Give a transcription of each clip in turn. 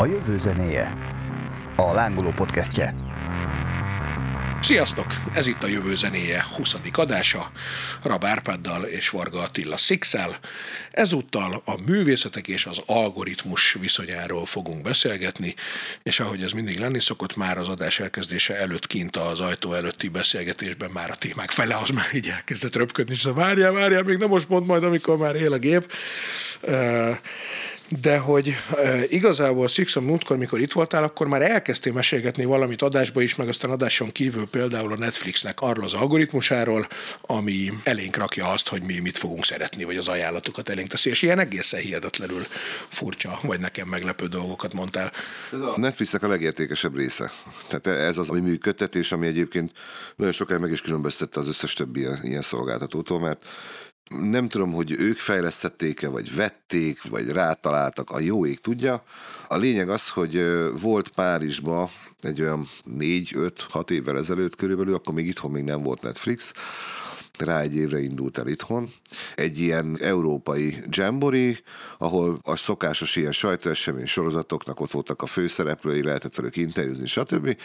A jövő zenéje. A lángoló podcastje. Sziasztok! Ez itt a jövő zenéje 20. adása, Rab Árpáddal és Varga Attila Sixszel. Ezúttal a művészetek és az algoritmus viszonyáról fogunk beszélgetni, és ahogy ez mindig lenni szokott, már az adás elkezdése előtt kint az ajtó előtti beszélgetésben már a témák fele az már így elkezdett röpködni, és várjál, még nem most mondd majd, amikor már él a gép. De hogy igazából Six, a múltkor, mikor itt voltál, akkor már elkezdtél mesélgetni valamit adásba is, meg aztán adáson kívül például a Netflixnek arról az algoritmusáról, ami elénk rakja azt, hogy mi mit fogunk szeretni, vagy az ajánlatokat elénk teszi, és ilyen egészen hihetetlenül furcsa, vagy nekem meglepő dolgokat mondtál. Ez a Netflixnek a legértékesebb része. Tehát ez az, ami működtetés, ami egyébként nagyon sokáig meg is különböztette az összes többi ilyen szolgáltatótól, mert nem tudom, hogy ők fejlesztették-e, vagy vették, vagy rátaláltak, a jó ég tudja. A lényeg az, hogy volt Párizsban egy olyan 4-5-6 évvel ezelőtt körülbelül, akkor még itthon még nem volt Netflix, rá egy évre indult el itthon, egy ilyen európai jamboree, ahol a szokásos ilyen sajtóesemény sorozatoknak ott voltak a főszereplői, lehetett velük interjúzni, stb.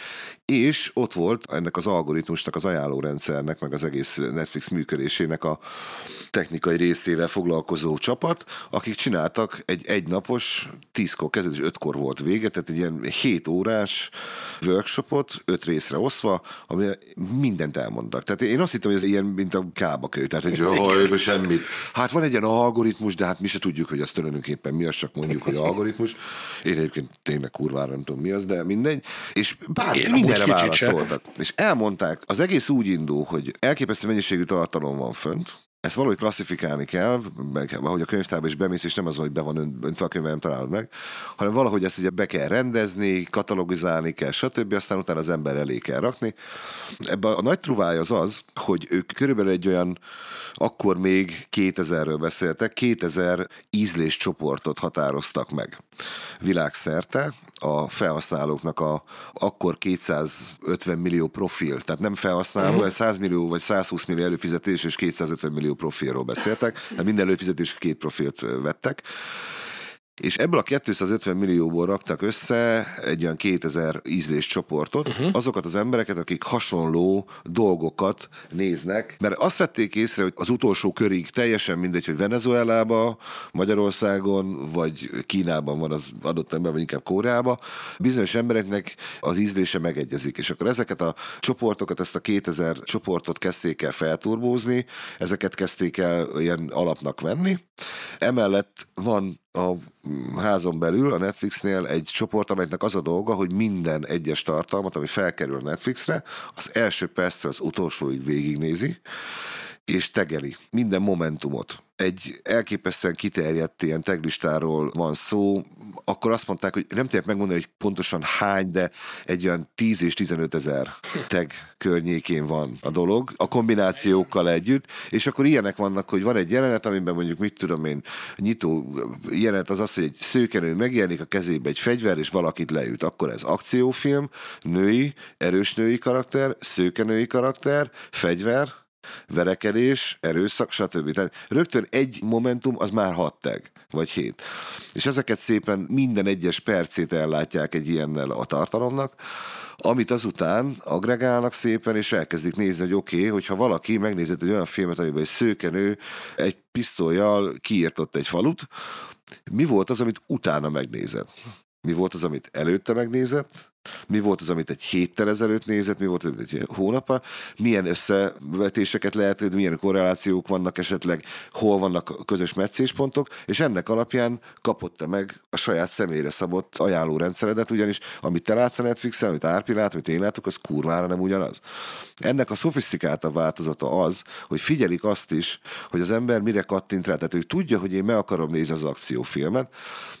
És ott volt ennek az algoritmusnak, az ajánlórendszernek, meg az egész Netflix működésének a technikai részével foglalkozó csapat, akik csináltak egy egynapos, 10-kor kezdődés, 5-kor volt vége, tehát egy ilyen 7 órás workshopot 5 részre osztva, amire mindent elmondtak. Tehát én azt hittem, hogy ez ilyen, mint a kábakő, tehát hogy semmit. Hát van egy ilyen algoritmus, de hát mi se tudjuk, hogy az tulajdonképpen mi az, csak mondjuk, hogy algoritmus. Én egyébként tényleg kurvára nem tudom mi az, de mindegy. És bár mindenre válaszoltak. És elmondták, az egész úgy indul, hogy elképesztő mennyiségű tartalom van fönt, ezt valahogy klasszifikálni kell, meg, ahogy a könyvtárba is bemész, és nem az, hogy be van öntve a könyvben, nem találod meg, hanem valahogy ezt ugye be kell rendezni, katalogizálni kell, stb. Aztán utána az ember elé kell rakni. Ebben a nagy truvája az az, hogy ők körülbelül egy olyan, akkor még 2000-ről beszéltek, 2000 ízléscsoportot határoztak meg világszerte, a felhasználóknak akkor 250 millió profil, tehát nem felhasználó, 100 millió vagy 120 millió előfizetés és 250 millió profilról beszéltek, tehát minden előfizetés 2 profilt vettek, és ebből a 250 millióból raktak össze egy olyan 2000 ízlés csoportot, azokat az embereket, akik hasonló dolgokat néznek, mert azt vették észre, hogy az utolsó körig teljesen mindegy, hogy Venezuelában, Magyarországon, vagy Kínában van az adott ember, vagy inkább Koreában, bizonyos embereknek az ízlése megegyezik, és akkor ezeket a csoportokat, ezt a 2000 csoportot kezdték el felturbózni, ezeket kezdték el ilyen alapnak venni. Emellett van a házon belül a Netflixnél egy csoport, amelynek az a dolga, hogy minden egyes tartalmat, ami felkerül a Netflixre, az első perctől az utolsóig végignézi, és tegeli minden momentumot. Egy elképesztően kiterjedt ilyen taglistáról van szó, akkor azt mondták, hogy nem tudják megmondani, hogy pontosan hány, de egy olyan 10 és 15 ezer tag környékén van a dolog, a kombinációkkal együtt, és akkor ilyenek vannak, hogy van egy jelenet, amiben mondjuk, mit tudom én, nyitó jelenet az az, hogy egy szőkenő megjelenik, a kezébe egy fegyver, és valakit leüt. Akkor ez akciófilm, női, erős női karakter, szőkenői karakter, fegyver, verekedés, erőszak, stb. Tehát rögtön egy momentum, az már 6 tag, vagy 7. És ezeket szépen minden egyes percét ellátják egy ilyennel a tartalomnak, amit azután agregálnak szépen, és elkezdik nézni, hogy oké, hogyha valaki megnézett egy olyan filmet, amiben egy szőkenő egy pisztollyal kiirtott egy falut, mi volt az, amit utána megnézett? Mi volt az, amit előtte megnézett? Mi volt az, amit egy héttel ezelőtt nézett, mi volt az, amit egy hónappal, milyen összevetéseket lehet, milyen korrelációk vannak esetleg, hol vannak közös meccéspontok, és ennek alapján kapott meg a saját személyre szabott ajánlórendszeredet, ugyanis amit te látsz a Netflixen, amit Árpi lát, amit én látok, az kurvára nem ugyanaz. Ennek a szofisztikáltabb változata az, hogy figyelik azt is, hogy az ember mire kattint rá, tehát ő tudja, hogy én meg akarom nézni az akciófilmet,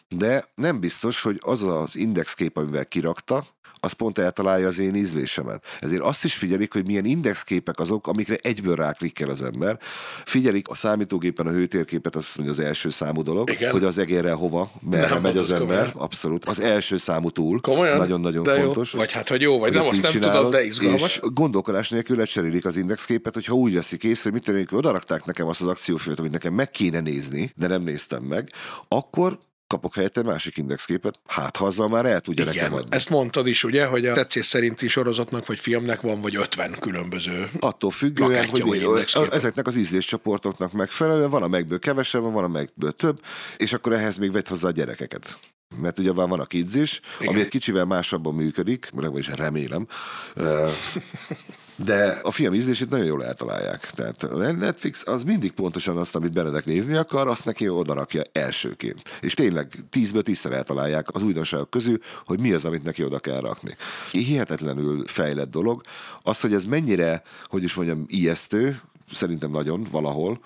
de nem biztos, hogy az az indexkép, amivel kirakta, az pont eltalálja az én ízlésemet. Ezért azt is figyelik, hogy milyen indexképek azok, amikre egyből ráklikkel az ember. Figyelik a számítógépen a hőtérképet, az az első számú dolog, igen, hogy az egérre hova, merre megy az ember. Komolyan. Abszolút. Az első számú túl. Komolyan? Nagyon-nagyon fontos. Jó. Vagy hát, hogy jó, vagy nem, azt nem tudom, de izgalmas. És gondolkodás nélkül lecserélik az indexképet, hogyha úgy veszik észre, hogy mit tennék, hogy odarakták nekem azt az akciófilmet, amit nekem meg kéne nézni, de nem néztem meg, akkor kapok helyette másik indexképet, hát ha azzal már el tudja nekem adni. Ezt mondtad is, ugye, hogy a tetszés szerinti sorozatnak vagy filmnek van, vagy 50 különböző. Attól függően, hogy ezeknek az ízléscsoportoknak megfelelően van, amelyből kevesebb, van, amelyből több, és akkor ehhez még vedd hozzá a gyerekeket. Mert ugye van a kids is, ami egy kicsivel másabban működik, legalábbis remélem, de a film ízlését nagyon jól eltalálják. Tehát a Netflix az mindig pontosan azt, amit Benedek nézni akar, azt neki odarakja elsőként. És tényleg 10-ből 10-szer eltalálják az újdonságok közül, hogy mi az, amit neki oda kell rakni. Hihetetlenül fejlett dolog. Az, hogy ez mennyire, hogy is mondjam, ijesztő, szerintem nagyon valahol,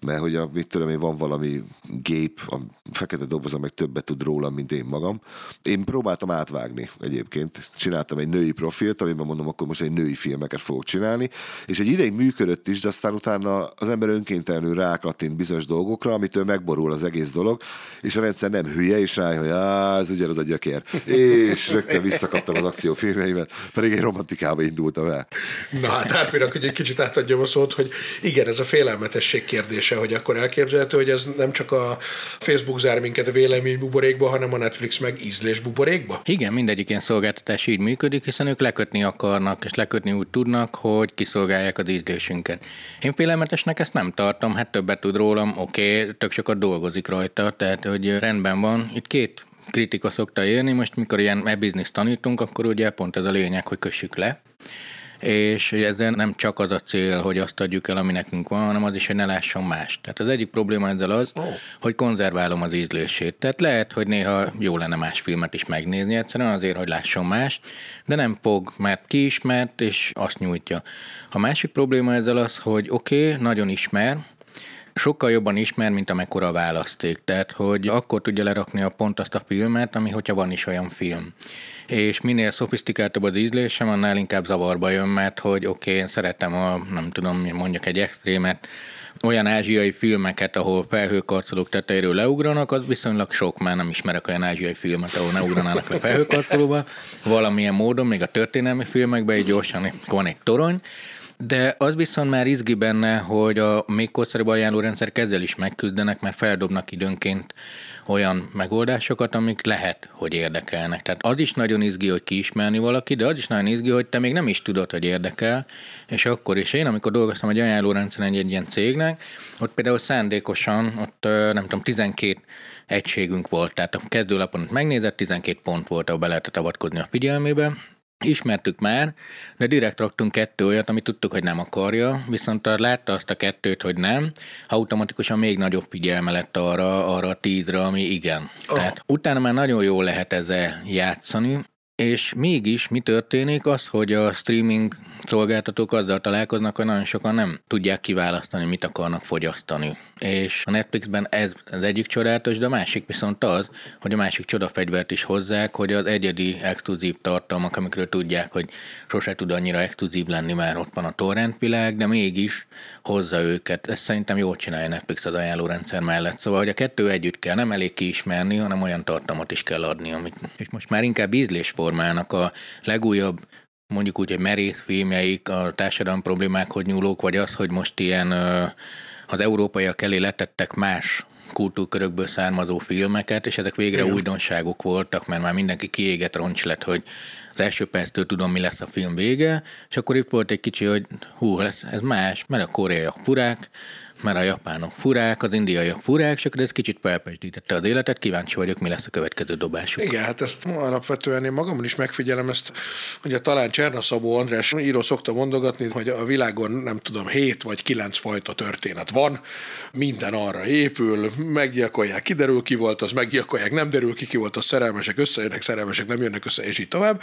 mert hogy mit tudom én, van valami gép, a fekete doboza meg többet tud rólam, mint én magam. Én próbáltam átvágni egyébként. Csináltam egy női profilt, amiben mondom, akkor most egy női filmeket fogok csinálni, és egy ideig működött is, de aztán utána az ember önkéntelenül rákattint bizonyos dolgokra, amitől megborul az egész dolog, és a rendszer nem hülye, és rájön, hogy ez ugyanaz a gyökér. És rögtön visszakaptam az akciófilmeimet, pedig én romantikába indultam el. Na hát Árpinak, hogy egy kicsit átadjam a szót, hogy igen, ez a félelmetesség kérdés, hogy akkor elképzelhető, hogy ez nem csak a Facebook zár minket véleménybuborékba, hanem a Netflix meg ízlésbuborékba? Igen, mindegyik ilyen szolgáltatás így működik, hiszen ők lekötni akarnak, és lekötni úgy tudnak, hogy kiszolgálják az ízlésünket. Én félelmetesnek ezt nem tartom, hát többet tud rólam, oké, tök sokat dolgozik rajta, tehát hogy rendben van. Itt két kritika szokta élni, most mikor ilyen e-bizniszt tanítunk, akkor ugye pont ez a lényeg, hogy kössük le. És ezzel nem csak az a cél, hogy azt adjuk el, ami nekünk van, hanem az is, hogy ne lásson más. Tehát az egyik probléma ezzel az, hogy konzerválom az ízlését. Tehát lehet, hogy néha jó lenne más filmet is megnézni, egyszerűen azért, hogy lásson más, de nem fog, mert kiismert, és azt nyújtja. A másik probléma ezzel az, hogy oké, nagyon ismer, sokkal jobban ismer, mint amekkora választék. Tehát, hogy akkor tudja lerakni a pont azt a filmet, ami hogyha van is olyan film. És minél szofisztikáltabb az ízlésem, annál inkább zavarba jön, mert hogy én szeretem nem tudom, mondjak egy extrémet, olyan ázsiai filmeket, ahol felhőkarcolók tetejéről leugranak, az viszonylag sok, már nem ismerek olyan ázsiai filmet, ahol ne ugranának le felhőkarcolóba. Valamilyen módon, még a történelmi filmekben így gyorsan van egy torony, de az viszont már izgi benne, hogy a még korszerűbb ajánlórendszer ezzel is megküzdenek, mert feldobnak időnként olyan megoldásokat, amik lehet, hogy érdekelnek. Tehát az is nagyon izgi, hogy kiismerni valaki, de az is nagyon izgi, hogy te még nem is tudod, hogy érdekel, és akkor is én, amikor dolgoztam egy ajánlórendszeren egy ilyen cégnek, ott például szándékosan, ott nem tudom, 12 egységünk volt, tehát a kezdőlapon megnézett, 12 pont volt, ahol be lehetett avatkozni a figyelmébe. Ismertük már, de direkt raktunk 2 olyat, amit tudtuk, hogy nem akarja, viszont látta azt a 2-t, hogy nem, automatikusan még nagyobb figyelme lett arra a 10-re, ami igen. Tehát utána már nagyon jól lehet ezzel játszani, és mégis mi történik az, hogy a streaming szolgáltatók azzal találkoznak, hogy nagyon sokan nem tudják kiválasztani, mit akarnak fogyasztani. És a Netflixben ez az egyik csodálatos, de a másik viszont az, hogy a másik csodafegyvert is hozzák, hogy az egyedi exkluzív tartalmak, amikről tudják, hogy sose tud annyira exkluzív lenni, mert ott van a torrent világ, de mégis hozza őket. Ezt szerintem jól csinálja Netflix az ajánlórendszer mellett. Szóval, hogy a 2 együtt kell, nem elég kiismerni, hanem olyan tartalmat is kell adni, amit... És most már inkább ízlésformának a legújabb, mondjuk úgy, hogy merész filmjeik, a társadalmi problémákhoz nyúlók, vagy az, hogy most ilyen az európaiak elé letettek más kultúrkörökből származó filmeket, és ezek végre újdonságok voltak, mert már mindenki kiégett roncs lett, hogy az első perctől tudom, mi lesz a film vége, és akkor itt volt egy kicsi, hogy ez más, mert a koreaiak furák, mert a japánok furák, az indiaiak furák, csak ez kicsit felpesdítette az életet, kíváncsi vagyok, mi lesz a következő dobásuk. Igen, hát ezt alapvetően én magamon is megfigyelem ezt, ugye talán Cserna Szabó András író szokta mondogatni, hogy a világon nem tudom, 7 vagy 9 fajta történet van, minden arra épül, meggyilkolják, kiderül ki volt, az meggyilkolják, nem derül ki volt, az szerelmesek összejönnek, szerelmesek nem jönnek össze, és így tovább,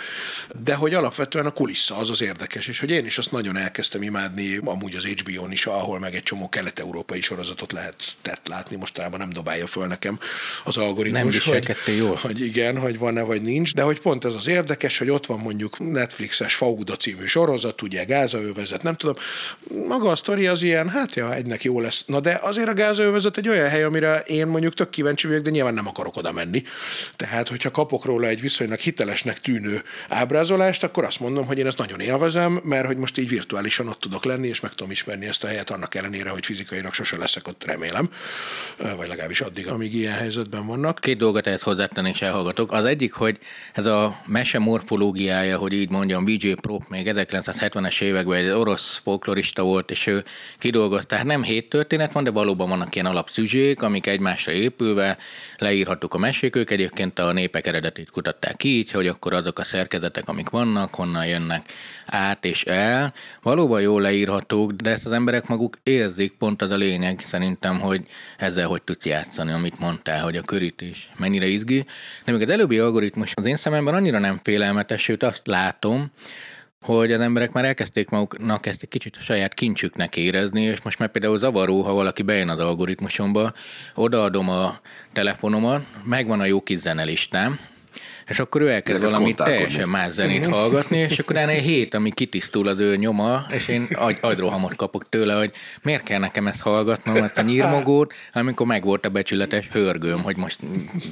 de hogy alapvetően a kulissza az érdekes, és hogy én is azt nagyon elkezdtem imádni, amúgy az HBO-n is, ahol meg egy csomó európai sorozatot lehetett látni, mostában nem dobálja föl nekem az algoritmus. Nem viselkedtél jól. Hogy igen, hogy van-e, vagy nincs, de hogy pont ez az érdekes, hogy ott van mondjuk Netflixes Fauda című sorozat, ugye Gázai övezet, nem tudom, maga a sztori az ilyen, egynek jó lesz. Na de azért a Gázai övezet egy olyan hely, amire én mondjuk tök kíváncsi vagyok, de nyilván nem akarok oda menni. Tehát, hogyha kapok róla egy viszonylag hitelesnek tűnő ábrázolást, akkor azt mondom, hogy én ezt nagyon élvezem, mert hogy most így virtuálisan ott tudok lenni, és meg tudom ismerni ezt a helyet annak ellenére, hogy fizikai unokáinak sose leszek ott, remélem, vagy legalábbis addig, amíg ilyen helyzetben vannak. Két dolgot ehhez hozzátenni és elhallgatok. Az egyik, hogy ez a mese morfológiája, hogy így mondjam, V. J. Propp még 1970-es években egy orosz folklorista volt, és ő kidolgozta. Tehát nem 7 történet van, de valóban vannak ilyen alapszüzsék, amik egymásra épülve leírhatók a mesék. Ők egyébként a népek eredetét kutatták ki, így, hogy akkor azok a szerkezetek, amik vannak, honnan jönnek át és el. Valóban jól leírhatók, de ezt az emberek maguk érzik, pont az a lényeg szerintem, hogy ezzel hogy tudsz játszani, amit mondtál, hogy a körítés mennyire izgi. De még az előbbi algoritmus az én szememben annyira nem félelmetes, sőt azt látom, hogy az emberek már elkezdték maguknak ezt egy kicsit a saját kincsüknek érezni, és most már például zavaró, ha valaki bejön az algoritmusomba, odaadom a telefonomat, megvan a jó kis zenelistám, és akkor ő elkezd valamit teljesen más zenét hallgatni, és akkor egy hét, ami kitisztul az ő nyoma, és én agyrohamot kapok tőle, hogy miért kell nekem ezt hallgatnom, ezt a nyírmogót, amikor megvolt a becsületes hörgőm, hogy most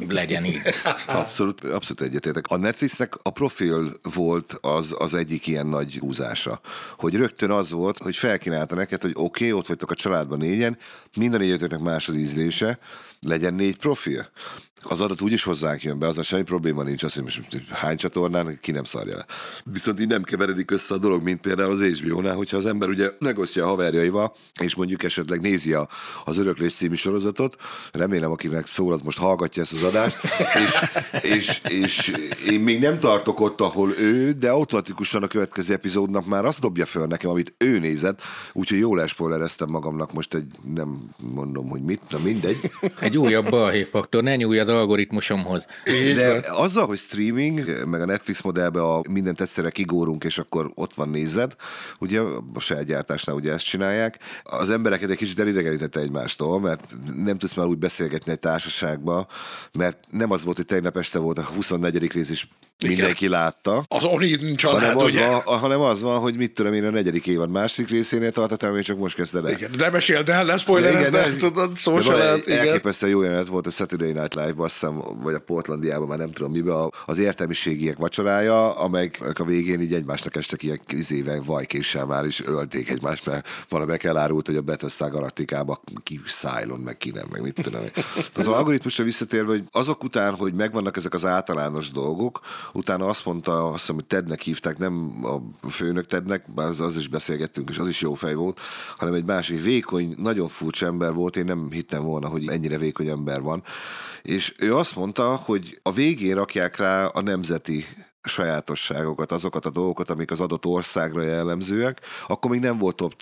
legyen így. Abszolút, abszolút egyetértek. A Netflixnek a profil volt az egyik ilyen nagy húzása, hogy rögtön az volt, hogy felkínálta neked, hogy oké, ott vagytok a családban négyen, minden egyetőknek más az ízlése, legyen 4 profil. Az adat úgyis hozzánk jön be, azon semmi probléma nincs, azt mondja, hogy hány csatornán, ki nem szarja le. Viszont így nem keveredik össze a dolog, mint például az HBO-nál, hogyha az ember ugye megosztja a haverjaival, és mondjuk esetleg nézi az Öröklés című sorozatot, remélem, akinek szól, az most hallgatja ezt az adást, és én még nem tartok ott, ahol ő, de automatikusan a következő epizódnak már azt dobja föl nekem, amit ő nézett, úgyhogy jól elspoilereztem magamnak most egy, nem mondom, hogy mit, na mindegy. Egy újabb balhéfaktor, ne nyúlj az algoritmusomhoz. De azzal, hogy streaming, meg a Netflix modellben a mindent egyszerre kigórunk, és akkor ott van nézed, ugye a saját gyártásnál ugye ezt csinálják, az embereket egy kicsit elidegenítette egymástól, mert nem tudsz már úgy beszélgetni egy társaságba, mert nem az volt, hogy tegnap este volt a 24. rész is, mindenki látta. Az Onid család, ugye? Hanem az van, hogy mit tudom én, a 4. évad második részénél tartottam, én csak most kezdted el. Igen, nem meséld el, ne spoilerezd el, tudod, szó se lehet. Elképesztően jó jelenet volt a Saturday Night Live-ban, azt hiszem, vagy a Portlandiában, már nem tudom miben, az értelmiségiek vacsorája, amelyek a végén így egymásnak estek ilyen krizével, vajkéssel már is ölték egymást, mert valamelyek elárult, hogy a Battlestar Galacticában ki szájlon, meg ki nem, meg mit tudom én. Az algoritmusra visszatérve, hogy azok után, hogy megvannak ezek az általános dolgok, utána azt mondta, azt hiszem, hogy Tednek hívták, nem a főnök Tednek, az is beszélgettünk, és az is jó fej volt, hanem egy másik vékony, nagyon furcsa ember volt, én nem hittem volna, hogy ennyire vékony ember van. És ő azt mondta, hogy a végén rakják rá a nemzeti sajátosságokat, azokat a dolgokat, amik az adott országra jellemzőek, akkor még nem volt top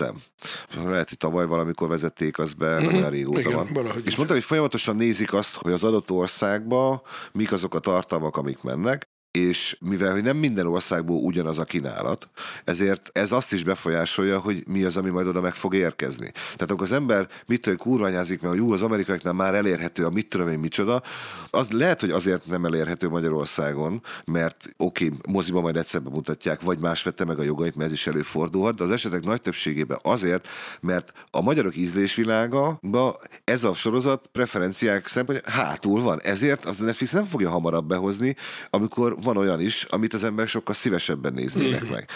10. Lehet, hogy tavaly valamikor vezették azt be, nagyon régóta igen, van. Valahogy. És mondta, hogy folyamatosan nézik azt, hogy az adott országban mik azok a tartalmak, amik mennek, és mivel hogy nem minden országból ugyanaz a kínálat, ezért ez azt is befolyásolja, hogy mi az, ami majd oda meg fog érkezni. Tehát amikor az ember mitől kurványázik, mert az amerikaiaknál már elérhető a mit tudom én micsoda, az lehet, hogy azért nem elérhető Magyarországon, mert oké, moziban majd egyszer bemutatják, vagy más vette meg a jogait, mert ez is előfordulhat, de az esetek nagy többségében azért, mert a magyarok ízlésvilágában ez a sorozat preferenciák szempontjából hátul van. Ezért az Netflix nem fogja hamarabb behozni, amikor van olyan is, amit az emberek sokkal szívesebben néznének meg.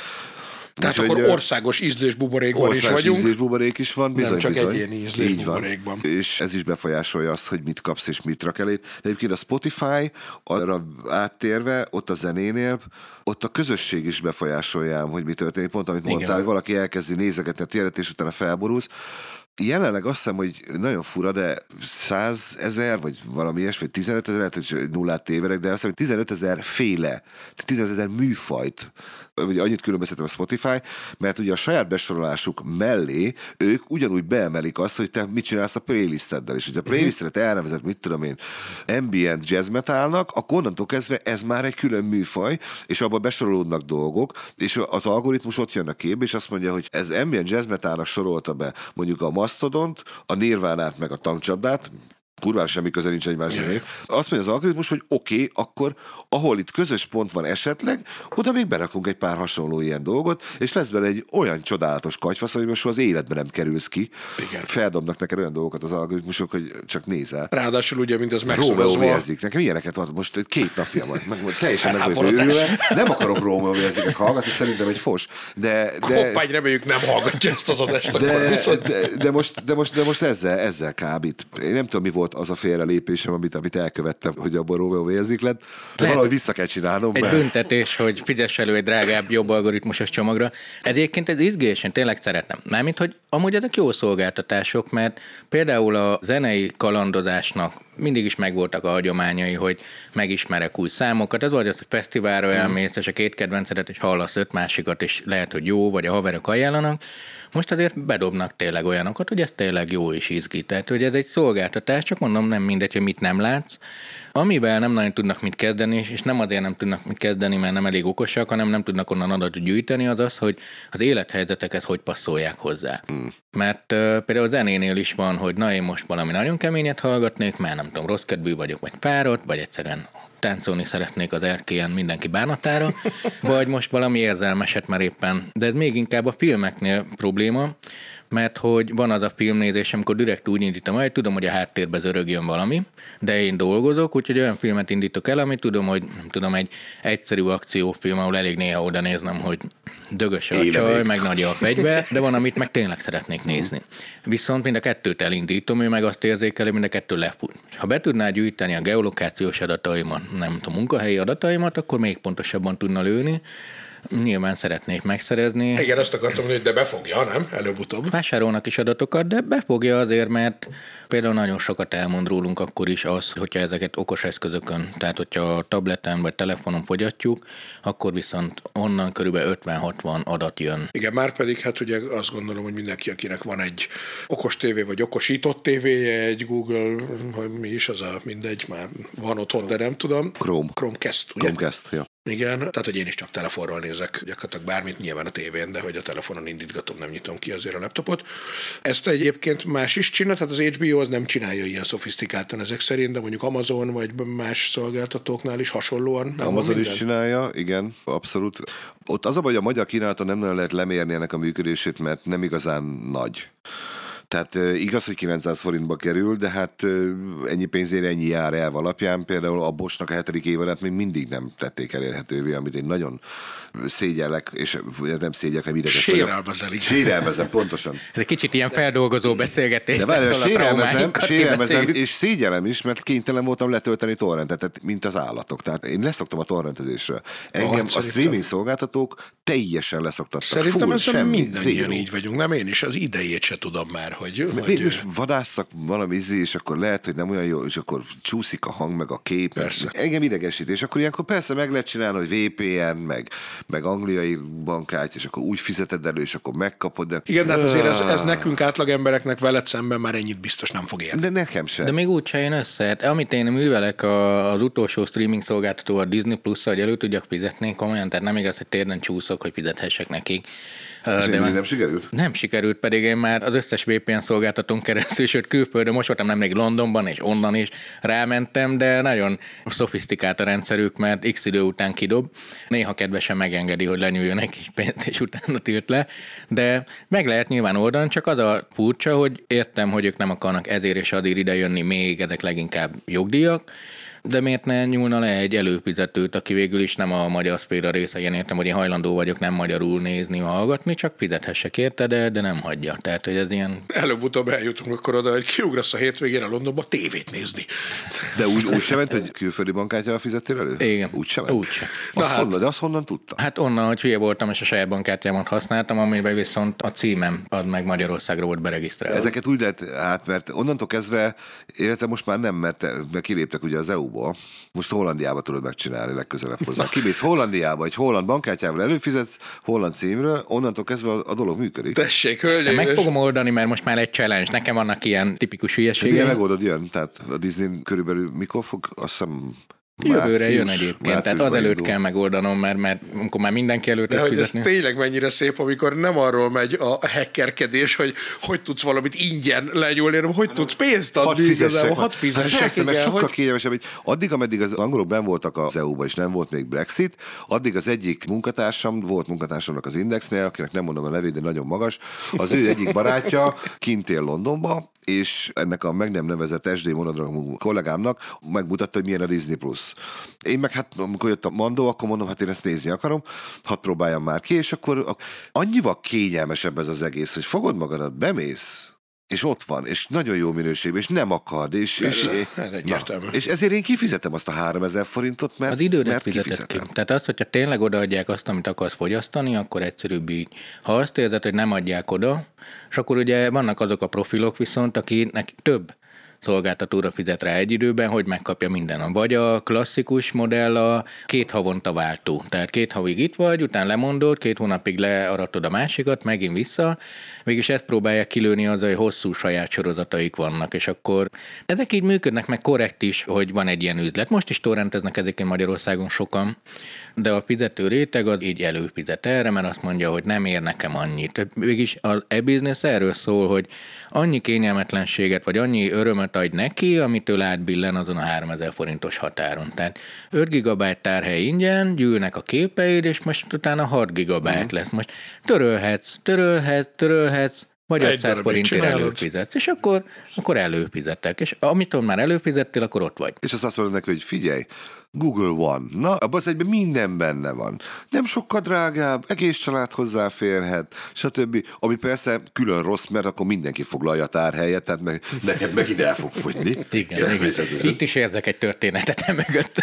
Tehát úgyhogy akkor országos ízlésbuborékban is vagyunk. Országos ízlésbuborék is van, bizony, nem csak egyéni ízlésbuborékban. És ez is befolyásolja azt, hogy mit kapsz és mit rak elé. De egyébként a Spotify, arra áttérve, ott a zenénél, ott a közösség is befolyásolja, hogy mi történik. Pont amit mondtál, igen, hogy valaki elkezdi nézegetni a tiédet, és utána felborulsz. Jelenleg azt hiszem, hogy nagyon fura, de 100 000, vagy valami ilyesmi, 15 000, lehet, hogy nullát tévedek, de azt hiszem, hogy 15 000 féle, 15 000 műfajt, vagy annyit különböztetem a Spotify, mert ugye a saját besorolásuk mellé ők ugyanúgy beemelik azt, hogy te mit csinálsz a playlisteddel, és hogyha a playlistedet elnevezett, mit tudom én, ambient jazz metalnak, akkor onnantól kezdve ez már egy külön műfaj, és abban besorolódnak dolgok, és az algoritmus ott jön a képbe, és azt mondja, hogy ez ambient jazz metalnak sorolta be mondjuk a Mastodont, a Nirvánát meg a tankcsapdát, kurvára semmi köze nincs egymáshoz. Azt mondja az algoritmus, hogy oké, akkor ahol itt közös pont van esetleg, oda még berakunk egy pár hasonló ilyen dolgot, és lesz bele egy olyan csodálatos kagyfasz, ami most soha az életben nem kerülsz ki. Igen. Feldobnak neked olyan dolgokat az algoritmusok, hogy csak nézel. Ráadásul ugye, mint az megszorozva. Nekem ilyeneket van, most két napja van. Teljesen meg vagyok őrülve. Nem akarok rómavérzéket hallgatni, szerintem egy fos. De hoppány, reméljük nem hallgatja ezt az adást. De most ezzel kb. Én nem tudom, mi volt az a félrelépésem, amit elkövettem, hogy abban rómavérzék lett. De valahogy vissza kell csinálnom. Egy büntetés, hogy figyelj elő egy drágább, jobb algoritmusos csomagra. Egyébként ez izgés, én tényleg szeretem. Mármint, hogy amúgy ezek jó szolgáltatások, mert például a zenei kalandozásnak mindig is megvoltak a hagyományai, hogy megismerek új számokat. Ez vagy az, hogy fesztiválra elmész, és a két kedvencedet is hallasz öt másikat, és lehet, hogy jó, vagy a haverok ajánlanak. Most azért bedobnak tényleg olyanokat, hogy ez tényleg jó és izgi. Tehát, hogy ez egy szolgáltatás, csak mondom, nem mindegy, hogy mit nem látsz. Amivel nem nagyon tudnak mit kezdeni, és nem azért nem tudnak mit kezdeni, mert nem elég okosak, hanem nem tudnak onnan adatot gyűjteni, az, hogy az élethelyzetekhez hogy passzolják hozzá. Mert például a zenénél is van, hogy na én most valami nagyon keményet hallgatnék, már nem tudom, rossz kedvű vagyok, vagy fáradt, vagy egyszerűen táncolni szeretnék az erkélyen mindenki bánatára, vagy most valami érzelmeset már éppen. De ez még inkább a filmeknél probléma, mert hogy van az a filmnézés, amikor direkt úgy indítom el, hogy tudom, hogy a háttérbe zörögjön valami, de én dolgozok, úgyhogy olyan filmet indítok el, amit tudom, hogy nem tudom, egy egyszerű akciófilm, ahol elég néha oda néznem, hogy dögös a csaj, meg nagy a fegyver, de van, amit meg tényleg szeretnék nézni. Viszont mind a kettőt elindítom, ő meg azt érzékeli, mind a kettő lefut. Ha be tudná gyűjteni a geolokációs adataimat, nem a munkahelyi adataimat, akkor még pontosabban tudna lőni. Nyilván szeretnék megszerezni. Igen, azt akartam mondani, hogy de befogja, nem? Előbb-utóbb. Vásárolnak is adatokat, de befogja azért, mert például nagyon sokat elmond rólunk akkor is az, hogyha ezeket okos eszközökön, tehát hogyha a tableten vagy telefonon fogyatjuk, akkor viszont onnan körülbelül 50-60 adat jön. Igen, márpedig hát ugye azt gondolom, hogy mindenki, akinek van egy okos tévé vagy okosított tévéje, egy Google, hogy mi is az a mindegy, már van otthon, de nem tudom. Chromecast, ja. Igen, tehát hogy én is csak telefonról nézek gyakorlatilag bármit, nyilván a tévén, de hogy a telefonon indítgatom, nem nyitom ki azért a laptopot. Ezt egyébként más is csinál, tehát az HBO az nem csinálja ilyen szofisztikáltan ezek szerint, de mondjuk Amazon vagy más szolgáltatóknál is hasonlóan. Amazon is csinálja, igen, abszolút. Ott az a baj, hogy a magyar kínálata nem nagyon lehet lemérni ennek a működését, mert nem igazán nagy. Tehát igaz, hogy 900 forintba kerül, de hát ennyi pénzért ennyi jár elv alapján. Például a Bosnak a 7. évadát még mindig nem tették elérhetővé, amit én nagyon szégyellek, és nem szégyellek, hanem ideges vagyok. Sérelmezem, pontosan. Ez egy kicsit ilyen feldolgozó beszélgetés. De várjál, sérelmezem és szégyellem is, mert kénytelen voltam letölteni torrentet, mint az állatok. Tehát én leszoktam a torrentezésről. Engem a streaming szolgáltatók teljesen leszoktattak. Szerintem ezzel mindannyian így vagyunk, nem? Én is az idejét se tudom már, hogy most vadásszak valami izé, és akkor lehet, hogy nem olyan jó, és akkor csúszik a hang, meg a kép. Persze. Engem idegesít, és akkor ilyenkor persze meg lehet csinálni, hogy VPN, meg angliai bankkártya, és akkor úgy fizeted elő, és akkor megkapod. De... Igen, de hát azért ez nekünk átlag embereknek veled szemben már ennyit biztos nem fog érni. De nekem sem. De még úgyse jön össze. Amit én művelek az utolsó streaming szolgáltató a Disney Plus-szal, hogy elő tudjak fizetni komolyan, tehát nem igaz, hogy térden csúszok, hogy fizethessek nekik. De nem sikerült? Nem sikerült, pedig én már az összes VPN szolgáltatón keresztül, sőt külföldön, most voltam nemrég Londonban, és onnan is rámentem, de nagyon szofisztikált a rendszerük, mert x idő után kidob. Néha kedvesen megengedi, hogy lenyúljon egy kis pénzt, és utána tilt le, de meg lehet nyilván oldani, csak az a furcsa, hogy értem, hogy ők nem akarnak ezért és adért idejönni még, ezek leginkább jogdíjak, de miért ne nyúlna le egy előfizetőt, aki végül is nem a magyar szféra része, én értem, hogy én hajlandó vagyok nem magyarul nézni, hallgatni, csak fizethessek érte, de nem hagyja. Tehát, hogy ez ilyen... Előbb-utóbb eljutunk akkor oda, hogy kiugrasz a hétvégére Londonba tévét nézni. De úgy sem ment, hogy külföldi bankkártyával fizettél elő? Igen. Úgy sem ment? Úgy sem. Azt honnan tudtam? Hát onnan, hogy hülye voltam, és a saját bankkártyámat használtam, amiben viszont a címem ad meg Magyarországról volt beregisztrálva. Ezeket úgy lehet, hát, mert onnantól kezdve, illetve most már nem, mert kiléptek ugye az EU-ba. Most Hollandiába tudod megcsinálni legközelebb hozzá. Kimész Hollandiába, egy holland bankkártyával előfizetsz, holland címről, onnantól kezdve a dolog működik. Tessék, hölgyeim! Meg fogom oldani, mert most már egy challenge. Nekem vannak ilyen tipikus hülyeségek. Mire megoldod jön? Tehát a Disney körülbelül mikor fog, azt hiszem... Jövőre jön egyébként, tehát azelőtt kell megoldanom, mert amikor már mindenki előtt kell fizetni. De ez tényleg mennyire szép, amikor nem arról megy a hackerkedés, hogy tudsz valamit ingyen legyúlni, hanem hogy tudsz pénzt adni. Hadd fizessek. Persze, mert sokkal kényelmesebb. Addig, ameddig az angolok benn voltak az EU-ban, és nem volt még Brexit, addig az egyik munkatársam, volt munkatársamnak az Indexnél, akinek nem mondom a nevét, de nagyon magas, az ő egyik barátja kint él Londonba, és ennek a meg nem nevezett SD monodragmú kollégámnak megmutatta, hogy milyen a Disney Plus. Én meg hát, amikor jött a Mandó, akkor mondom, hát én ezt nézni akarom, hadd próbáljam már ki, és akkor annyival kényelmesebb ez az egész, hogy fogod magadat, bemész, és ott van, és nagyon jó minőségben, és nem akad, és ezért én kifizetem azt a 3000 forintot, mert kifizetem. Tehát azt, hogyha tényleg odaadják azt, amit akarsz fogyasztani, akkor egyszerűbb így. Ha azt érzed, hogy nem adják oda, és akkor ugye vannak azok a profilok viszont, akinek több szolgáltatóra fizet rá egy időben, hogy megkapja minden. Vagy a klasszikus modell a 2 havonta váltó. Tehát 2 havig itt vagy, utána lemondod, 2 hónapig learatod a másikat, megint vissza. Mégis ezt próbálják kilőni azzal, hogy hosszú saját sorozataik vannak, és akkor ezek így működnek, meg korrekt is, hogy van egy ilyen üzlet. Most is torrenteznek ezeken Magyarországon sokan, de a fizető réteg az így előfizet erre, mert azt mondja, hogy nem ér nekem annyit. Mégis az e-business erről szól, hogy annyi kényelmetlenséget, vagy annyi örömet adj neki, amitől átbillen azon a 3000 forintos határon. Tehát 5 GB tárhely ingyen, gyűlnek a képeid, és most utána 6 GB lesz. Most törölhetsz, vagy 500 forintért előfizetsz, és akkor előfizettek. És amitől már előfizettél, akkor ott vagy. És azt mondod neki, hogy figyelj, Google One. Na, abban az egyben minden benne van. Nem sokkal drágább, egész család hozzáférhet, stb. Ami persze külön rossz, mert akkor mindenki foglalja a tárhelyet, tehát nekem megint el fog fogyni. Igen. Itt is érzek egy történetet mögött.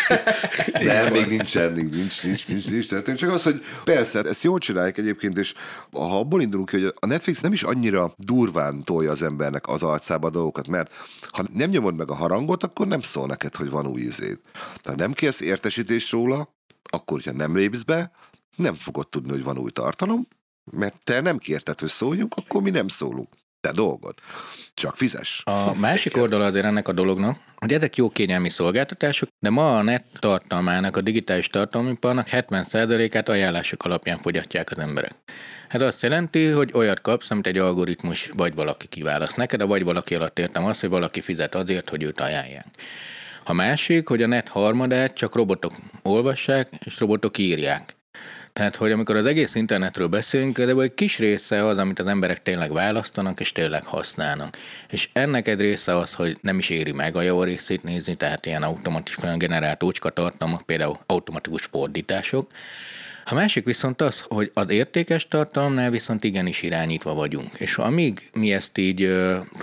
Nem, még nincs. Tehát csak az, hogy persze, ezt jól csinálják egyébként, és ha abból indulunk ki, hogy a Netflix nem is annyira durván tolja az embernek az arcába a dolgokat, mert ha nem nyomod meg a harangot, akkor nem szól neked, hogy van új ízét. Tehát nem kérsz értesítés róla, akkor, hogyha nem lépsz be, nem fogod tudni, hogy van új tartalom, mert te nem kérted, hogy szóljunk, akkor mi nem szólunk. Te dolgod. Csak fizes. A másik oldala azért ennek a dolognak, hogy ezek jó kényelmi szolgáltatások, de ma a net tartalmának, a digitális tartalmiparnak 70%-át ajánlások alapján fogyasztják az emberek. Ez azt jelenti, hogy olyat kapsz, amit egy algoritmus vagy valaki kiválaszt neked, de vagy valaki alatt értem azt, hogy valaki fizet azért, hogy őt ajánlják. A másik, hogy a net harmadát csak robotok olvassák, és robotok írják. Tehát, hogy amikor az egész internetről beszélünk, de egy kis része az, amit az emberek tényleg választanak, és tényleg használnak. És ennek egy része az, hogy nem is éri meg a jó részét nézni, tehát ilyen automatikusan generált ócska tartalmak, például automatikus fordítások. A másik viszont az, hogy az értékes tartalomnál viszont igenis irányítva vagyunk. És amíg mi ezt így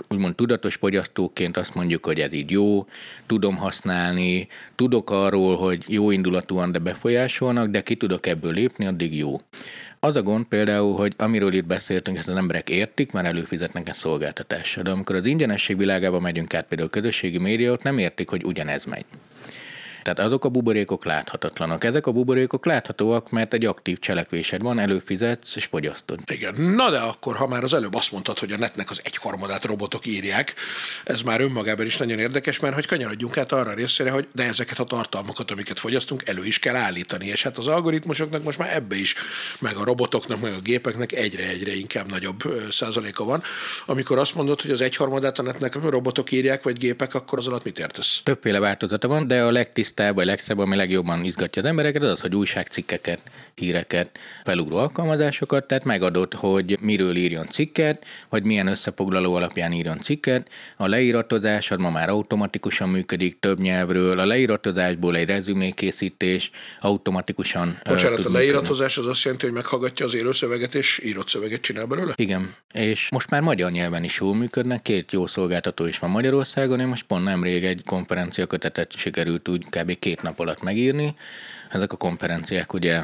úgymond tudatos fogyasztóként azt mondjuk, hogy ez így jó, tudom használni, tudok arról, hogy jó indulatúan, de befolyásolnak, de ki tudok ebből lépni, addig jó. Az a gond például, hogy amiről itt beszéltünk, ezt az emberek értik, mert előfizetnek egy szolgáltatásra. De amikor az ingyenesség világába megyünk át, például a közösségi média, ott nem értik, hogy ugyanez megy. Tehát azok a buborékok láthatatlanak. Ezek a buborékok láthatóak, mert egy aktív cselekvésed van, előfizetsz és fogyasztod. Igen. Na de akkor, ha már az előbb azt mondtad, hogy a netnek az 1/3 robotok írják, ez már önmagában is nagyon érdekes, mert hogy kanyarodjunk át arra részére, hogy de ezeket a tartalmakat, amiket fogyasztunk, elő is kell állítani. És hát az algoritmusoknak most már ebbe is, meg a robotoknak, meg a gépeknek egyre inkább nagyobb százaléka van. Amikor azt mondod, hogy az 1/3 a netnek robotok írják, vagy gépek, akkor az alatt mit értesz? Többféle változata van, de a vagy legszebb, ami legjobban izgatja az embereket, az az, hogy újságcikkeket, híreket, felugró alkalmazásokat, tehát megadott, hogy miről írjon cikket, vagy milyen összefoglaló alapján írjon cikket. A leíratozás az ma már automatikusan működik több nyelvről, a leíratozásból egy rezümékészítés automatikusan. Bocsánat, a leíratozás az azt jelenti, hogy meghallgatja az élő szöveget és írott szöveget csinál belőle? Igen, és most már magyar nyelven is jól működnek, 2 jó szolgáltató is van Magyarországon, és most pont nemrég egy konferencia kötetet sikerült úgy kb. 2 nap alatt megírni. Ezek a konferenciák ugye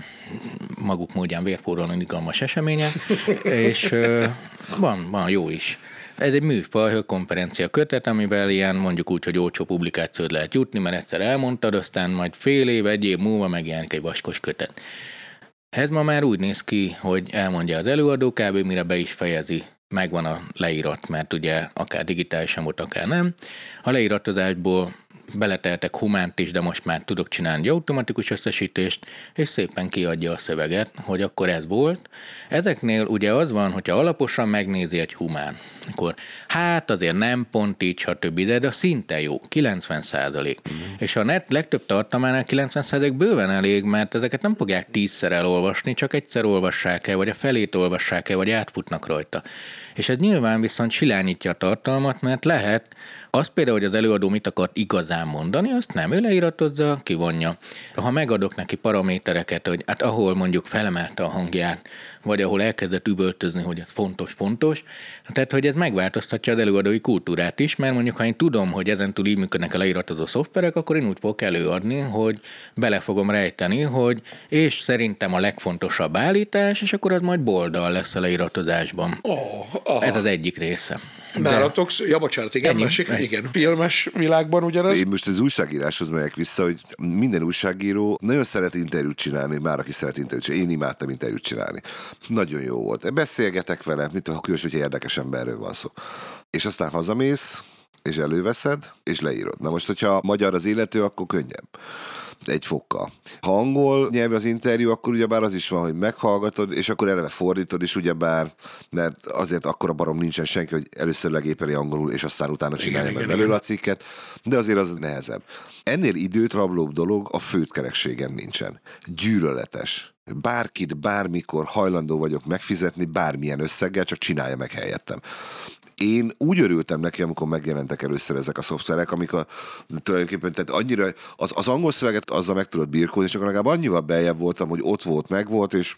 maguk módján vérforróan izgalmas események, és van jó is. Ez egy műfaj, konferencia kötet, amivel ilyen mondjuk úgy, hogy olcsó publikációt lehet jutni, mert egyszer elmondtad, aztán majd fél év, 1 év múlva megjelenik egy vaskos kötet. Ez ma már úgy néz ki, hogy elmondja az előadó, kb. Mire be is fejezi. Megvan a leírat, mert ugye akár digitálisan volt, akár nem. A leíratozásból beleteltek humánt is, de most már tudok csinálni automatikus összesítést, és szépen kiadja a szöveget, hogy akkor ez volt. Ezeknél ugye az van, hogyha alaposan megnézi egy humán, akkor hát azért nem pont így, ha többi, de a szinte jó, 90%. És a net legtöbb tartalmánál 90% bőven elég, mert ezeket nem fogják 10-szer elolvasni, csak egyszer olvassák el, vagy a felét olvassák el, vagy átfutnak rajta. És ez nyilván viszont silányítja a tartalmat, mert lehet, az például, hogy az előadó mit akart igazán mondani, azt nem, ő leiratozza, kivonja. Ha megadok neki paramétereket, hogy hát ahol mondjuk felemelte a hangját, vagy ahol elkezdett üvöltözni, hogy ez fontos, tehát hogy ez megváltoztatja az előadói kultúrát is, mert mondjuk ha én tudom, hogy ezentúl így működnek a leiratozó szoftverek, akkor én úgy fogok előadni, hogy bele fogom rejteni, hogy és szerintem a legfontosabb állítás, és akkor az majd boldal lesz a leiratozásban. Ez az egyik része. Nálatok, ja bocsánat, igen, másik, igen, filmes világban ugyanez. Én most az újságíráshoz megyek vissza, hogy minden újságíró nagyon szeret interjút csinálni, már aki szeret interjút csinálni. Én imádtam interjút csinálni. Nagyon jó volt. Beszélgetek vele, mint ha különös, hogyha érdekes emberről van szó. És aztán hazamész, és előveszed, és leírod. Na most, hogyha magyar az illető, akkor könnyebb. Egy fokkal. Ha angol nyelvű az interjú, akkor ugyebár az is van, hogy meghallgatod, és akkor eleve fordítod is ugyebár, mert azért akkora barom nincsen senki, hogy először legépeli angolul, és aztán utána csinálja meg belőle a cikket, de azért az nehezebb. Ennél időt rablóbb dolog a főtkerekségen nincsen. Gyűlöletes. Bárkit, bármikor hajlandó vagyok megfizetni, bármilyen összeggel, csak csinálja meg helyettem. Én úgy örültem neki, amikor megjelentek először ezek a szoftverek, amikor tulajdonképpen, tehát annyira az angol szöveget azzal meg tudod birkózni, csak legalább annyival beljebb voltam, hogy ott volt, meg volt, és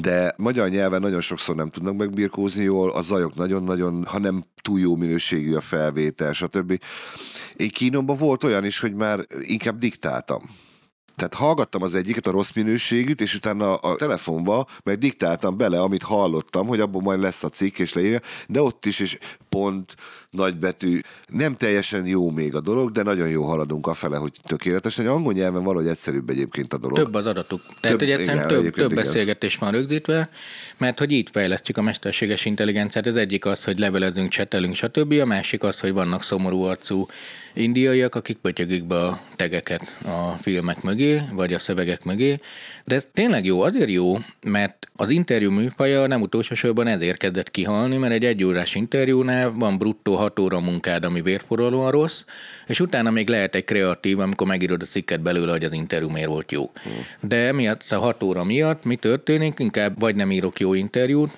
de magyar nyelven nagyon sokszor nem tudnak megbirkózni jól, a zajok nagyon-nagyon, ha nem túl jó minőségű a felvétel, stb. Én Kínonban volt olyan is, hogy már inkább diktáltam. Tehát hallgattam az egyiket, a rossz minőségűt, és utána a telefonba meg diktáltam bele, amit hallottam, hogy abból majd lesz a cikk, és leírja, de ott is, és pont, nagybetű, nem teljesen jó még a dolog, de nagyon jó haladunk afele, hogy tökéletes. Egy angol nyelven valahogy egyszerűbb egyébként a dolog. Több az adatuk. Tehát több beszélgetés van rögzítve, mert hogy így fejlesztjük a mesterséges intelligenciát. Az egyik az, hogy levelezünk, csetelünk, stb. A másik az, hogy vannak szomorú arcú indiaiak, akik pötyögik be a tegeket a filmek mögé, vagy a szövegek mögé. De ez tényleg jó, azért jó, mert az interjú műfaja nem utolsó sorban ezért kezdett kihalni, mert egy egyórás interjúnál van bruttó 6 óra munkád, ami vérforralóan rossz, és utána még lehet egy kreatív, amikor megírod a cikket belőle, hogy az interjú miért volt jó. De miatt a 6 óra miatt mi történik? Inkább vagy nem írok jó interjút,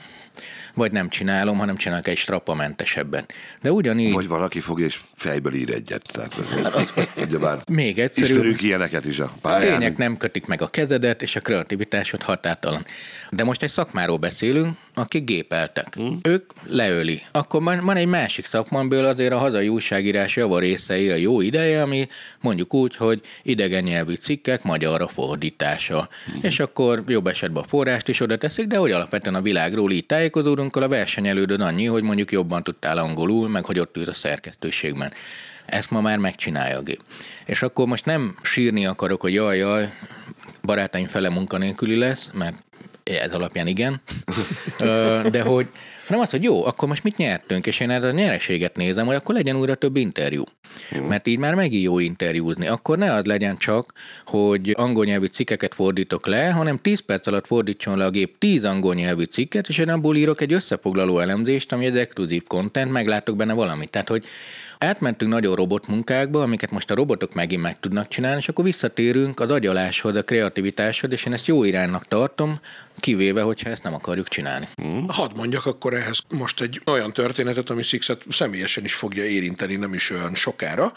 vagy nem csinálom, hanem csinálok egy strapamentesebben. De ugyanígy... Vagy valaki fog és fejből ír egyet. Tehát, még egyszerűbb. Ismerünk ilyeneket is a pályán. A tények nem kötik meg a kezedet, és a kreativitásod határtalan. De most egy szakmáról beszélünk, akik gépeltek. Ők leöli. Akkor van egy másik szakma, amiből azért a hazai újságírás javarészei a jó ideje, ami mondjuk úgy, hogy idegen nyelvű cikkek magyarra fordítása. És akkor jobb esetben a forrást is oda teszik, de hogy alapvetően a világról így tájékozódunkkal a versenyelődön annyi, hogy mondjuk jobban tudtál angolul, meg hogy ott ülsz a szerkesztőségben. Ezt ma már megcsinálja a gép. És akkor most nem sírni akarok, hogy jaj, barátaim fele munkanélküli lesz, mert ez alapján igen, de hogy nem az, hogy jó, akkor most mit nyertünk, és én erre a nyereséget nézem, hogy akkor legyen újra több interjú. Mert így már megint jó interjúzni. Akkor ne az legyen csak, hogy angol nyelvű cikkeket fordítok le, hanem 10 perc alatt fordítson le a gép 10 angol nyelvű cikket, és én abból írok egy összefoglaló elemzést, ami egy exkluzív content, meglátok benne valamit. Tehát, hogy átmentünk nagyon robotmunkákba, amiket most a robotok megint meg tudnak csinálni, és akkor visszatérünk az agyaláshoz, a kreativitáshoz, és én ezt jó iránynak tartom, kivéve, hogyha ezt nem akarjuk csinálni. Hadd mondjak akkor ehhez most egy olyan történetet, ami Sixet személyesen is fogja érinteni, nem is olyan sokára.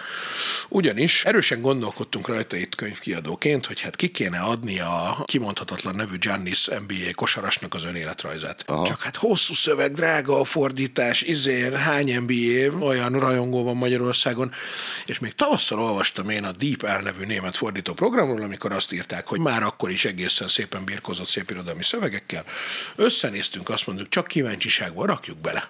Ugyanis erősen gondolkodtunk rajta itt könyvkiadóként, hogy hát ki kéne adni a kimondhatatlan nevű Giannis NBA kosarasnak az önéletrajzát. Aha. Csak hát hosszú szöveg, drága a fordítás, hány NBA olyan rajongó van Magyarországon, és még tavasszal olvastam én a DeepL nevű német fordító programról, amikor azt írták, hogy már akkor is egészen szépen birkozott szépirodalmi szövegekkel. összenéztünk, azt mondjuk, csak kíváncsiságból rakjuk bele.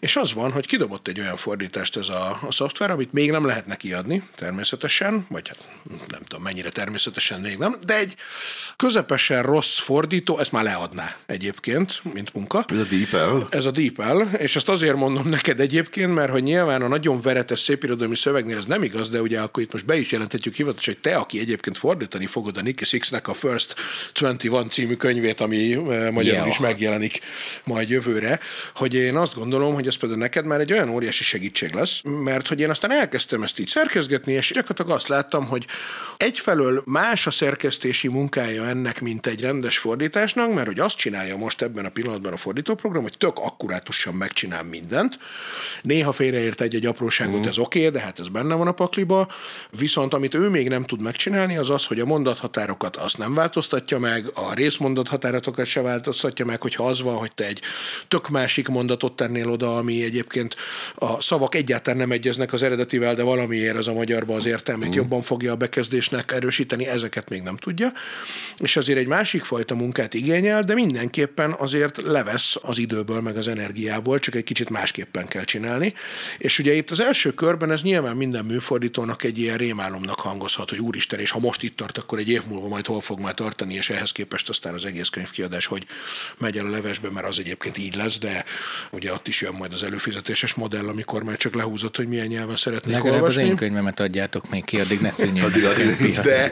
És az van, hogy kidobott egy olyan fordítást ez a szoftver, amit még nem lehet neki adni, természetesen, vagy hát nem tudom mennyire természetesen még nem, de egy közepesen rossz fordító, ezt már leadná egyébként, mint munka. Ez a DeepL. Ez a DeepL, és ezt azért mondom neked egyébként, mert hogy nyilván a nagyon veretes szépirodalmi szövegnél ez nem igaz, de ugye akkor itt most be is jelenthetjük hivatalosan, hogy te, aki egyébként fordítani fogod a Nikki Sixxnek a First 21 című könyvét, ami magyarul is megjelenik majd jövőre, hogy én azt gondolom, hogy ez például neked már egy olyan óriási segítség lesz, mert hogy én aztán elkezdtem ezt így szerkezgetni, és gyakorlatilag azt láttam, hogy egyfelől más a szerkesztési munkája ennek, mint egy rendes fordításnak, mert hogy azt csinálja most ebben a pillanatban a fordítóprogram, hogy tök akkurátusan megcsinál mindent. Néha félreért egy apróságot, ez oké, de hát ez benne van a pakliba, viszont amit ő még nem tud megcsinálni, az az, hogy a mondathatárokat azt nem változtatja meg, a részmondathatáratokat se változtatja meg, hogyha az van, hogy te egy tök másik mondatot tennél oda, ami egyébként a szavak egyáltalán nem egyeznek az eredetivel, de valamiért az a magyarba az értelmét jobban fogja a bekezdésnek erősíteni, ezeket még nem tudja. És azért egy másik fajta munkát igényel, de mindenképpen azért levesz az időből, meg az energiából, csak egy kicsit másképpen kell csinálni. És ugye itt az első körben ez nyilván minden műfordítónak egy ilyen rémálomnak hangozhat, hogy úristen, és ha most itt tart, akkor egy év múlva majd hol fog már tartani, és ehhez képest aztán az egész könyvkiadás, hogy megy el a levesbe, mert az egyébként így lesz, de ugye ott is jön majd az előfizetéses modell, amikor már csak lehúzott, hogy milyen nyelven szeretnék olvasni. Legalább az én könyvemet adjátok még ki, addig ne szűnjön. De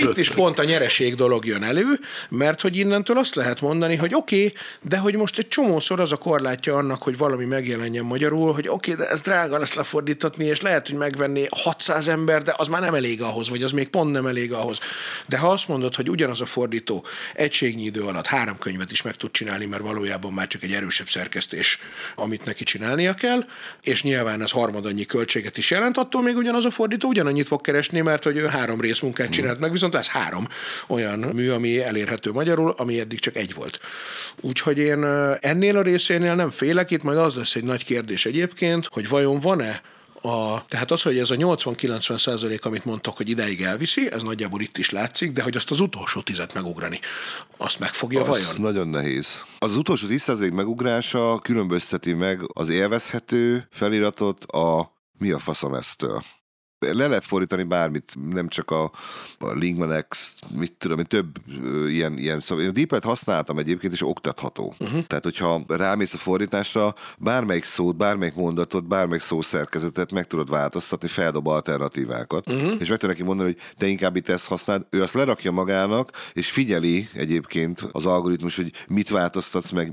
itt is pont a nyereség dolog jön elő, mert hogy innentől azt lehet mondani, hogy oké, de hogy most egy csomószor az a korlátja annak, hogy valami megjelenjen magyarul, hogy oké, de ez drága lesz lefordítatni, és lehet, hogy megvenné 600 ember, de az már nem elég ahhoz, vagy az még pont nem elég ahhoz. De ha azt mondod, hogy ugyanaz a fordító egységnyi idő alatt 3 könyvet is meg tud csinálni, mert valójában már csak egy erősebb szerkesztés, amit neki csinálnia kell, és nyilván ez harmadannyi költséget is jelent, attól még ugyanaz a fordító ugyanannyit fog keresni, mert hogy ő 3 részmunkát csinált meg, viszont lesz 3 olyan mű, ami elérhető magyarul, ami eddig csak egy volt. Úgyhogy én ennél a részénél nem félek, itt majd az lesz egy nagy kérdés egyébként, hogy vajon van-e tehát az, hogy ez a 80-90%, amit mondtak, hogy ideig elviszi, ez nagyjából itt is látszik, de hogy azt az utolsó 10-et megugrani, azt megfogja az vajon? Nagyon nehéz. Az utolsó 10% megugrása különbözteti meg az élvezhető feliratot a mi a faszom eztől. Le lehet fordítani bármit, nem csak a Lingmanex, mit tudom, több ilyen szóval. Én a DeepL-t használtam egyébként, és oktatható. Tehát, hogyha rámész a fordításra, bármelyik szót, bármelyik mondatot, bármelyik szószerkezetet meg tudod változtatni, feldob alternatívákat, és meg tudod neki mondani, hogy te inkább itt ezt használd, ő azt lerakja magának, és figyeli egyébként az algoritmus, hogy mit változtatsz meg,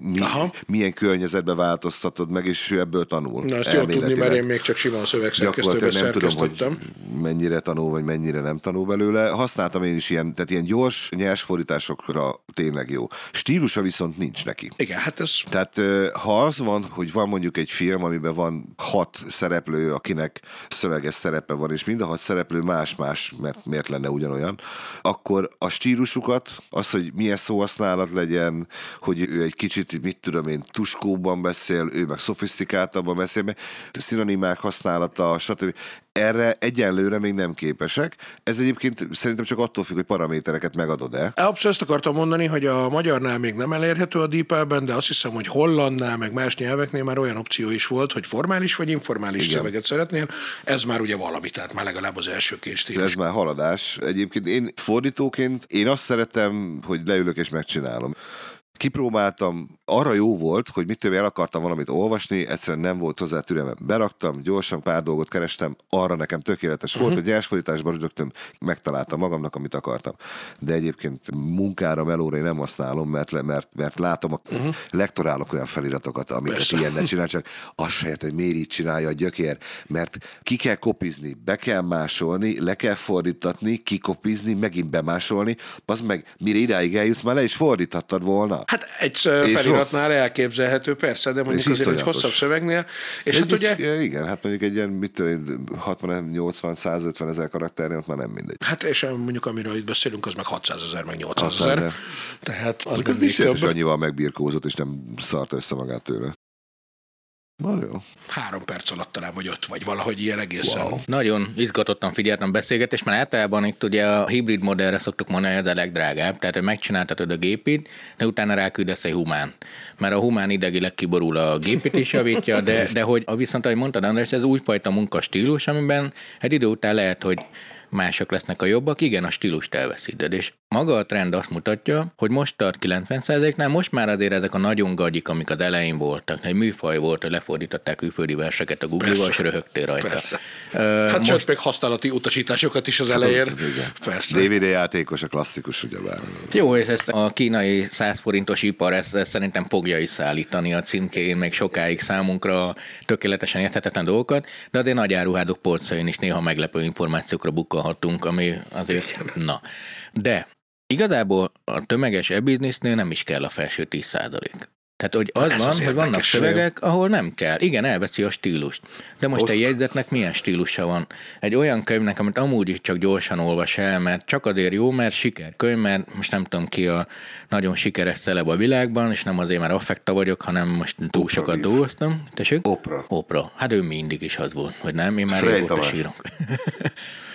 milyen környezetbe változtatod meg, és ő ebből tanul. Na, ezt jól tudni, mert én még csak simán szövegszerkesztőbe szerkesztettem. Mennyire tanul, vagy mennyire nem tanul belőle. Használtam én is ilyen, tehát ilyen gyors, nyers fordításokra tényleg jó. Stílusa viszont nincs neki. Igen, hát ez... Tehát ha az van, hogy van mondjuk egy film, amiben van 6 szereplő, akinek szöveges szerepe van, és mind a 6 szereplő más-más, mert miért lenne ugyanolyan, akkor a stílusukat, az, hogy milyen szóhasználat legyen, hogy ő egy kicsit, mit tudom én, tuskóban beszél, ő meg szofisztikáltabban beszél, mert szinonimák használata, stb. Erre egyenlőre még nem képesek. Ez egyébként szerintem csak attól függ, hogy paramétereket megadod-e. Abszolút, ezt akartam mondani, hogy a magyarnál még nem elérhető a DeepL-ben, de azt hiszem, hogy hollandnál, meg más nyelveknél már olyan opció is volt, hogy formális vagy informális szöveget szeretnél. Ez már ugye valami, tehát már legalább az első két stílus. Ez már haladás. Egyébként én fordítóként, én azt szeretem, hogy leülök és megcsinálom. Kipróbáltam, arra jó volt, hogy mit el akartam valamit olvasni, egyszerűen nem volt hozzá türelmem. Beraktam, gyorsan pár dolgot kerestem, arra nekem tökéletes volt, hogy nyásfordításban rögtön megtaláltam magamnak, amit akartam. De egyébként munkára, melóra én nem használom, mert látom, lektorálok olyan feliratokat, amiket ilyennel csinál, csak azt se ért, hogy miért így csinálja a gyökér, mert ki kell kopizni, be kell másolni, le kell fordítatni, kikopizni, megint bemásolni, az meg mire idáig eljussz, már le is fordítattad volna. Hát egy feliratnál elképzelhető, persze, de mondjuk azért egy hosszabb szövegnél. És hát ugye... Igen, hát mondjuk egy ilyen, 60-80-150 ezer karakternél már nem mindegy. Hát és mondjuk amiről itt beszélünk, az meg 600 ezer, meg 800 ezer. Tehát az nem is több. Annyival megbirkózott, és nem szart össze magát tőle. Nagyon. 3 perc alatt talán vagy 5, vagy valahogy ilyen egészen. Wow. Nagyon izgatottan figyeltem beszélgetés, mert általában itt ugye a hibrid modellre szoktuk mondani, ez a legdrágább, tehát hogy megcsináltatod a gépét, de utána ráküldesz egy humán. Mert a humán idegileg kiborul a gépét is javítja, de hogy viszont, ahogy mondtad András, ez újfajta munkastílus, amiben egy idő után lehet, hogy mások lesznek a jobbak, igen, a stílust elveszíted. És maga a trend azt mutatja, hogy most tart 90%-nál, most már azért ezek a nagyon gagyik, amik az elején voltak, egy műfaj volt, hogy lefordították külföldi verseket a Google-val, és röhögtél rajta. Persze. Hát most meg használati utasításokat is az elején. Persze. DVD játékos a klasszikus, ugyebár. Jó, és ezt a kínai 100 forintos ipar, ezt szerintem fogja is szállítani a címkén, még sokáig számunkra tökéletesen érthetetlen dolgokat, de azért nagy áruházok polcain is néha meglepő információkra bukkanhatunk, ami azért na. De igazából a tömeges e-biznisznél nem is kell a felső 10%. Tehát, hogy az van, hogy vannak szövegek, ahol nem kell. Igen, elveszi a stílust. De most egy jegyzetnek milyen stílusa van? Egy olyan könyvnek, amit amúgy is csak gyorsan olvas el, mert csak azért jó, mert sikerkönyv, mert most nem tudom ki a nagyon sikeres celeb a világban, és nem azért már affekta vagyok, hanem most túl Oprah sokat dolgoztam. Tessék? Oprah. Hát ő mindig is az volt, hogy nem? Én már régóta sírok.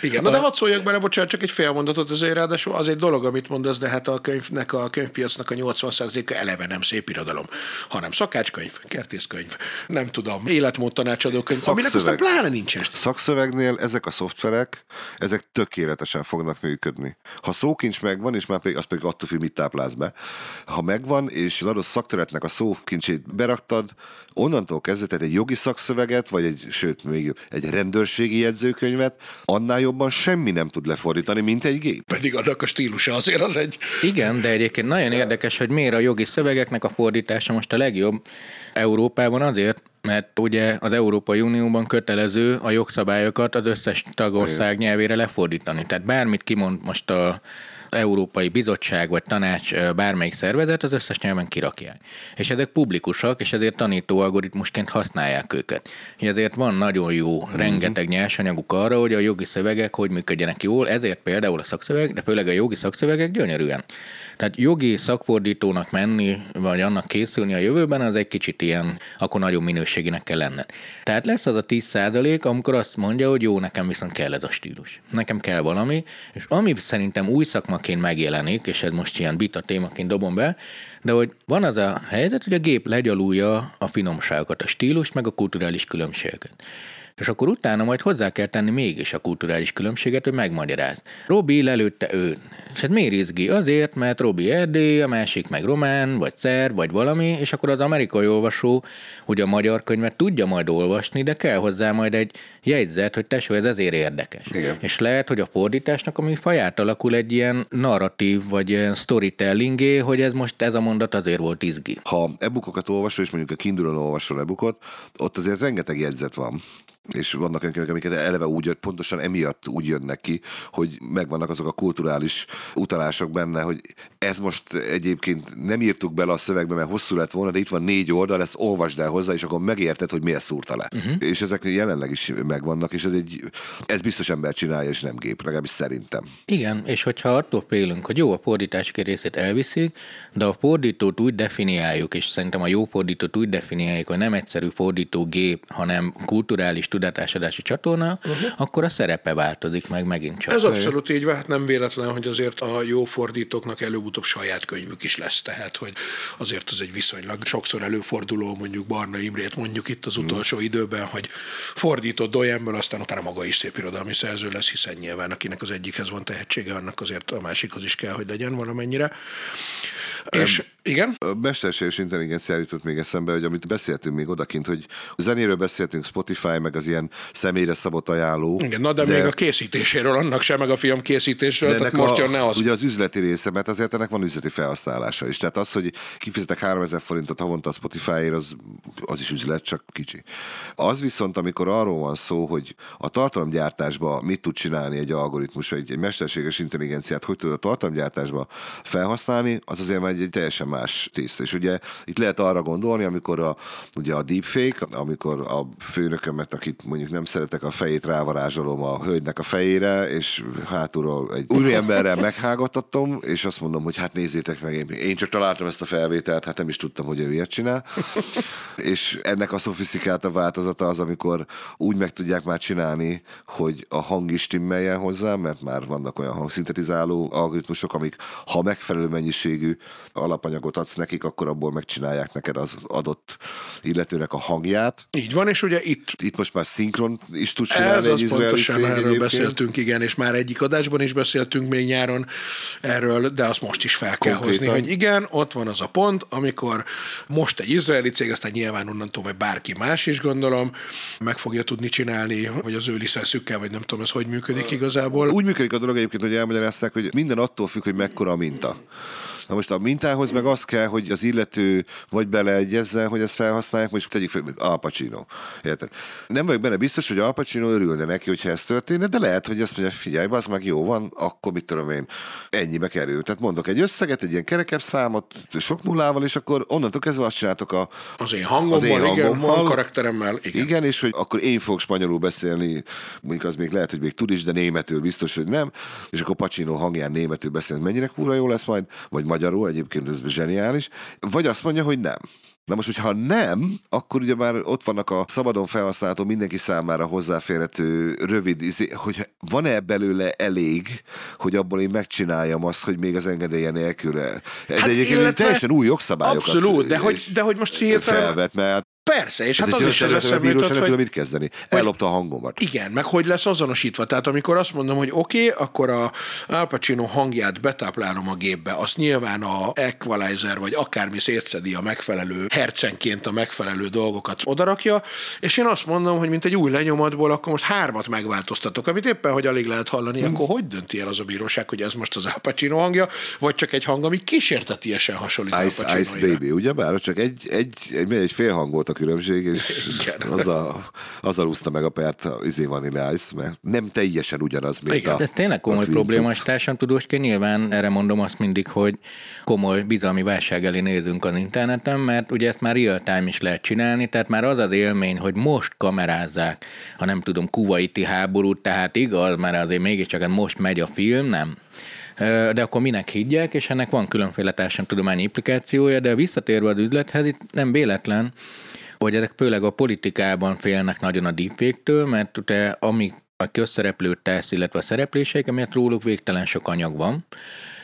Igen, de hadd szóljak bele, bocsánat, csak egy fél mondatot azért, ráadásul az egy dolog, amit mondasz, de hát a könyvpiacnak a 80%-a eleve nem szép irodalom, hanem szakácskönyv, kertészkönyv, nem tudom, életmód tanácsadó könyv, aminek aztán pláne nincsen. Szakszövegnél ezek a szoftverek, ezek tökéletesen fognak működni. Ha szókincs megvan, és már pedig, az pedig attól függ, mit táplálsz be. Ha megvan, és az adott szakterületnek a szókincsét beraktad, onnantól kezdve, tehát egy jogi szakszöveget, vagy sőt, még egy rendőrségi jegyzőkönyvet, annál jobban semmi nem tud lefordítani, mint egy gép. Pedig annak a stílusa azért az egy... Igen, de egyébként nagyon érdekes, hogy miért a jogi szövegeknek a fordítása most a legjobb Európában azért, mert ugye az Európai Unióban kötelező a jogszabályokat az összes tagország nyelvére lefordítani. Tehát bármit kimond most a Európai Bizottság vagy Tanács bármelyik szervezet, az összes nyelven kirakják. És ezek publikusak, és ezért tanítóalgoritmusként használják őket. És ezért van nagyon jó, rengeteg nyersanyaguk arra, hogy a jogi szövegek hogy működjenek jól, ezért például a szakszöveg, de főleg a jogi szakszövegek gyönyörűen. Tehát jogi szakfordítónak menni, vagy annak készülni a jövőben, az egy kicsit ilyen, akkor nagyon minőségének kell lenned. Tehát lesz az a 10%, amikor azt mondja, hogy jó, nekem viszont kell ez a stílus. Nekem kell valami, és ami szerintem új szakmaként megjelenik, és ez most ilyen bita témaként dobom be, de hogy van az a helyzet, hogy a gép legyalulja a finomságokat, a stílust, meg a kulturális különbségeket. És akkor utána majd hozzá kell tenni mégis a kulturális különbséget, hogy megmagyaráz. Robi lelőtte őt. És hát miért izgi? Azért, mert Robi erdély, a másik meg román, vagy szerb, vagy valami, és akkor az amerikai olvasó, hogy a magyar könyvet tudja majd olvasni, de kell hozzá majd egy jegyzet, hogy tesó, ez ezért érdekes. Igen. És lehet, hogy a fordításnak a műfaját alakul egy ilyen narratív, vagy ilyen storytellingé, hogy ez most ez a mondat azért volt izgi. Ha e-bookokat olvasol, és mondjuk a Kindle-on olvasol e-bookot, ott azért rengeteg jegyzet van. És vannak önök, amiket eleve úgy, pontosan emiatt úgy jönnek ki, hogy megvannak azok a kulturális utalások benne, hogy ez most egyébként nem írtuk bele a szövegbe, mert hosszú lett volna, de itt van 4 oldal, ezt olvasd el hozzá, és akkor megérted, hogy miért szúrta le. És ezek jelenleg is megvannak, és ez biztos ember csinálja, és nem gép, legalábbis szerintem. Igen, és hogyha attól félünk, hogy jó, a fordítás részét elviszik, de a fordítót úgy definiáljuk, és szerintem a jó fordítót úgy definiáljuk, hogy nem egyszerű fordítógép, hanem kulturális tudatásadási csatorna, akkor a szerepe változik meg megint csak. Ez abszolút így van, hát nem véletlen, hogy azért a jó fordítóknak előbb-utóbb saját könyvük is lesz, tehát hogy azért az egy viszonylag sokszor előforduló, mondjuk Barna Imrét mondjuk itt az utolsó időben, hogy fordított Doyenből, aztán utána maga is szép irodalmi szerző lesz, hiszen nyilván akinek az egyikhez van tehetsége, annak azért a másikhoz is kell, hogy legyen valamennyire. És igen? A mesterséges intelligencia jutott még eszembe, hogy amit beszéltünk még odakint, hogy zenéről beszéltünk, Spotify, meg az ilyen személyre szabott ajánló. Igen, na de még a készítéséről annak sem, meg a film készítéséről, tehát most jönne az. Ugye az üzleti része, mert azért ennek van üzleti felhasználása is. Tehát az, hogy kifizetek 3000 forintot havonta a Spotify-ért, az is üzlet, csak kicsi. Az viszont, amikor arról van szó, hogy a tartalomgyártásba mit tud csinálni egy algoritmus, vagy egy mesterséges intelligenciát, hogy tud a tartalomgyártásba felhasználni, az azért már egy teljesen más tiszt. És ugye itt lehet arra gondolni, amikor a deepfake, amikor a főnökömet, akit mondjuk nem szeretek, a fejét rávarázsolom a hölgynek a fejére, és hátulról egy úriemberrel meghágattatom, és azt mondom, hogy hát nézzétek meg, én csak találtam ezt a felvételt, hát nem is tudtam, hogy ő ilyet csinál. És ennek a szofisztikáltabb változata az, amikor úgy meg tudják már csinálni, hogy a hang is stimmeljen hozzá, mert már vannak olyan hangszintetizáló algoritmusok, amik ha megfelelő mennyiségű alapanyagot adsz nekik, akkor abból megcsinálják neked az adott illetőnek a hangját. Így van, és ugye itt most már szinkron is tud csinálni egy izraeli cég egyébként. Erről beszéltünk, igen, és már egyik adásban is beszéltünk még nyáron erről, de azt most is fel kell hozni, hogy igen, ott van az a pont, amikor most egy izraeli cég, aztán nyilván onnantól majd bárki más is gondolom, meg fogja tudni csinálni, hogy az ő licenszükkel, vagy nem tudom, ez hogy működik igazából. Úgy működik a dolog egyébként, hogy elmagyarázták, hogy minden attól függ, hogy mekkora a minta. Na most a mintához meg az kell, hogy az illető vagy beleegyezzen, hogy ezt felhasználják, most tegyük fel, Al Pacino. Érted? Nem vagyok benne biztos, hogy Al Pacino örülne neki, hogyha ez történne, de lehet, hogy azt mondja, figyelj, az meg jó van, akkor mit tudom én, ennyibe kerül. Tehát mondok egy összeget, egy ilyen kerekebb számot, sok nullával, és akkor onnantól kezdve azt csináltok az én hangommal, igen, a karakteremmel. Igen, és hogy akkor én fogok spanyolul beszélni, mondjuk az még lehet, hogy még tud is, de németül biztos, hogy nem, és akkor Pacino hangján németül beszélni, mennyire kurva jó lesz majd, vagy magyarul, egyébként ez zseniális, vagy azt mondja, hogy nem. Na most, hogyha nem, akkor ugye már ott vannak a szabadon felhasználható, mindenki számára hozzáférhető rövid, hogyha van-e belőle elég, hogy abból én megcsináljam azt, hogy még az engedélye nélkül. Ez hát egyébként teljesen új jogszabályokat. Abszolút, de hogy most hirtelen... Felvet, mert persze, és ez hát az is az eszemültött, hogy... mit kezdeni? Ellopta a hangomat. Igen, meg hogy lesz azonosítva. Tehát amikor azt mondom, hogy oké, akkor a Al Pacino hangját betáplálom a gépbe, azt nyilván a equalizer, vagy akármi szétszedi a megfelelő hercenként a megfelelő dolgokat odarakja, és én azt mondom, hogy mint egy új lenyomatból, akkor most 3 megváltoztatok, amit éppen, hogy alig lehet hallani, akkor hogy dönti el az a bíróság, hogy ez most az Al Pacino hangja, vagy csak egy hang, ami kísértetiesen hasonlít Al Pacinoira. Ice Baby, ugyebár csak egy fél hang volt a különbség, és azzal úszta meg a pert a Vanilla Ice, mert nem teljesen ugyanaz, mint igen. Ez tényleg komoly probléma, és társadalomtudósként nyilván erre mondom azt mindig, hogy komoly bizalmi válság elé nézünk az interneten, mert ugye ezt már real-time is lehet csinálni, tehát már az az élmény, hogy most kamerázzák, ha nem tudom, kuwaiti háborút, tehát igaz, mert azért mégiscsak most megy a film, nem? De akkor minek higgyek, és ennek van különféle társadalomtudományi implikációja, de visszatérve az üzlethez, itt nem véletlen, hogy ezek főleg a politikában félnek nagyon a deepfake-től, mert ugye ami a közszereplőt tesz, illetve a szerepléseik, amiért róluk végtelen sok anyag van,